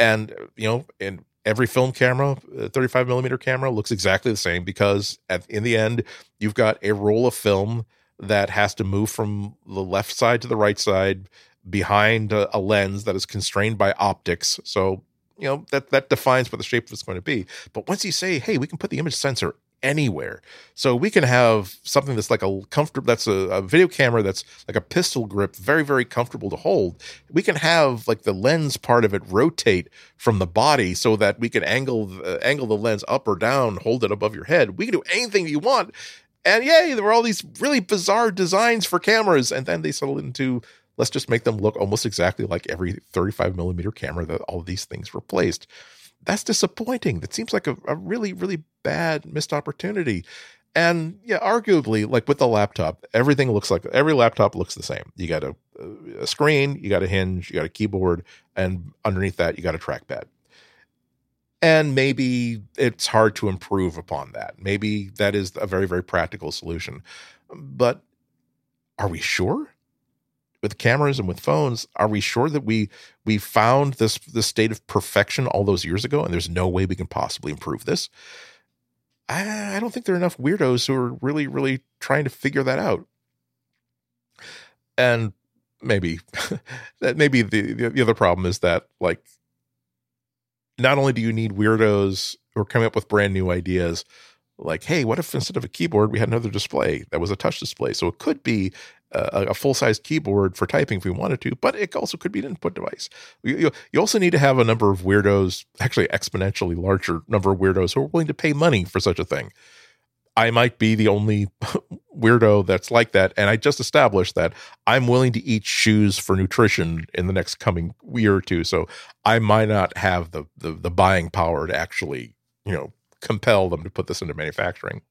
And, you know, and every film camera, thirty-five millimeter camera, looks exactly the same because at, in the end, you've got a roll of film that has to move from the left side to the right side behind a, a lens that is constrained by optics. So, you know, that, that defines what the shape is going to be. But once you say, hey, we can put the image sensor anywhere, so we can have something that's like a comfortable, that's a, a video camera that's like a pistol grip, very, very comfortable to hold. We can have like the lens part of it rotate from the body so that we can angle uh, angle the lens up or down, hold it above your head. We can do anything you want. And yay, there were all these really bizarre designs for cameras, and then they settled into, let's just make them look almost exactly like every thirty-five millimeter camera that all these things replaced. That's disappointing. That seems like a, a really, really bad missed opportunity. And yeah, arguably, like with the laptop, everything looks like, every laptop looks the same. You got a, a screen, you got a hinge, you got a keyboard, and underneath that, you got a trackpad. And maybe it's hard to improve upon that. Maybe that is a very, very practical solution. But are we sure? With cameras and with phones, are we sure that we we found this this state of perfection all those years ago, and there's no way we can possibly improve this? I, I don't think there are enough weirdos who are really, really trying to figure that out. And maybe that maybe the, the other problem is that, like, not only do you need weirdos who are coming up with brand new ideas, like, hey, what if instead of a keyboard, we had another display that was a touch display? So it could be a, a full-size keyboard for typing if we wanted to, but it also could be an input device. You, you also need to have a number of weirdos, actually exponentially larger number of weirdos who are willing to pay money for such a thing. I might be the only weirdo that's like that, and I just established that I'm willing to eat shoes for nutrition in the next coming year or two, so I might not have the the, the buying power to actually, you know, compel them to put this into manufacturing.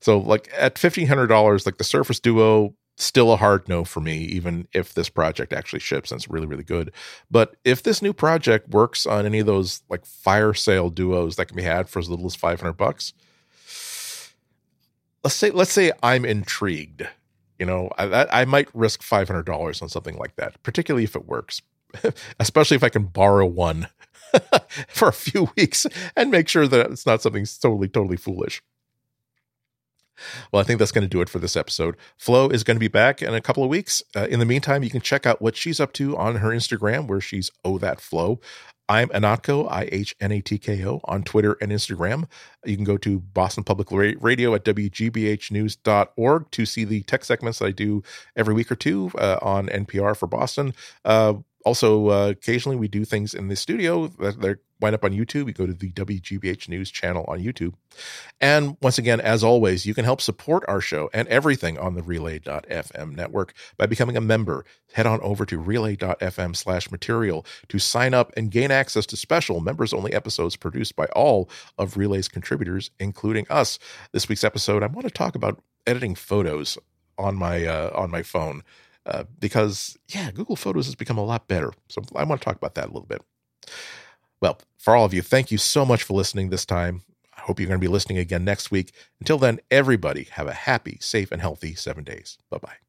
So, like, at fifteen hundred dollars, like, the Surface Duo, still a hard no for me, even if this project actually ships and it's really, really good. But if this new project works on any of those, like, fire sale Duos that can be had for as little as five hundred bucks, let's say let's say I'm intrigued. You know, I, I might risk five hundred dollars on something like that, particularly if it works, especially if I can borrow one for a few weeks and make sure that it's not something totally, totally foolish. Well, I think that's going to do it for this episode. Flo is going to be back in a couple of weeks. Uh, in the meantime, you can check out what she's up to on her Instagram, where she's Oh That Flo. I'm Anatko, I H N A T K O, on Twitter and Instagram. You can go to Boston Public Radio at W G B H news dot org to see the tech segments that I do every week or two uh, on N P R for Boston. Uh, also, uh, occasionally we do things in the studio that they're wind up on YouTube. You go to the W G B H News channel on YouTube. And once again, as always, you can help support our show and everything on the Relay dot f m network by becoming a member. Head on over to Relay dot f m slash material to sign up and gain access to special members-only episodes produced by all of Relay's contributors, including us. This week's episode, I want to talk about editing photos on my uh, on my phone uh, because, yeah, Google Photos has become a lot better. So I want to talk about that a little bit. Well, for all of you, thank you so much for listening this time. I hope you're going to be listening again next week. Until then, everybody have a happy, safe, and healthy seven days. Bye-bye.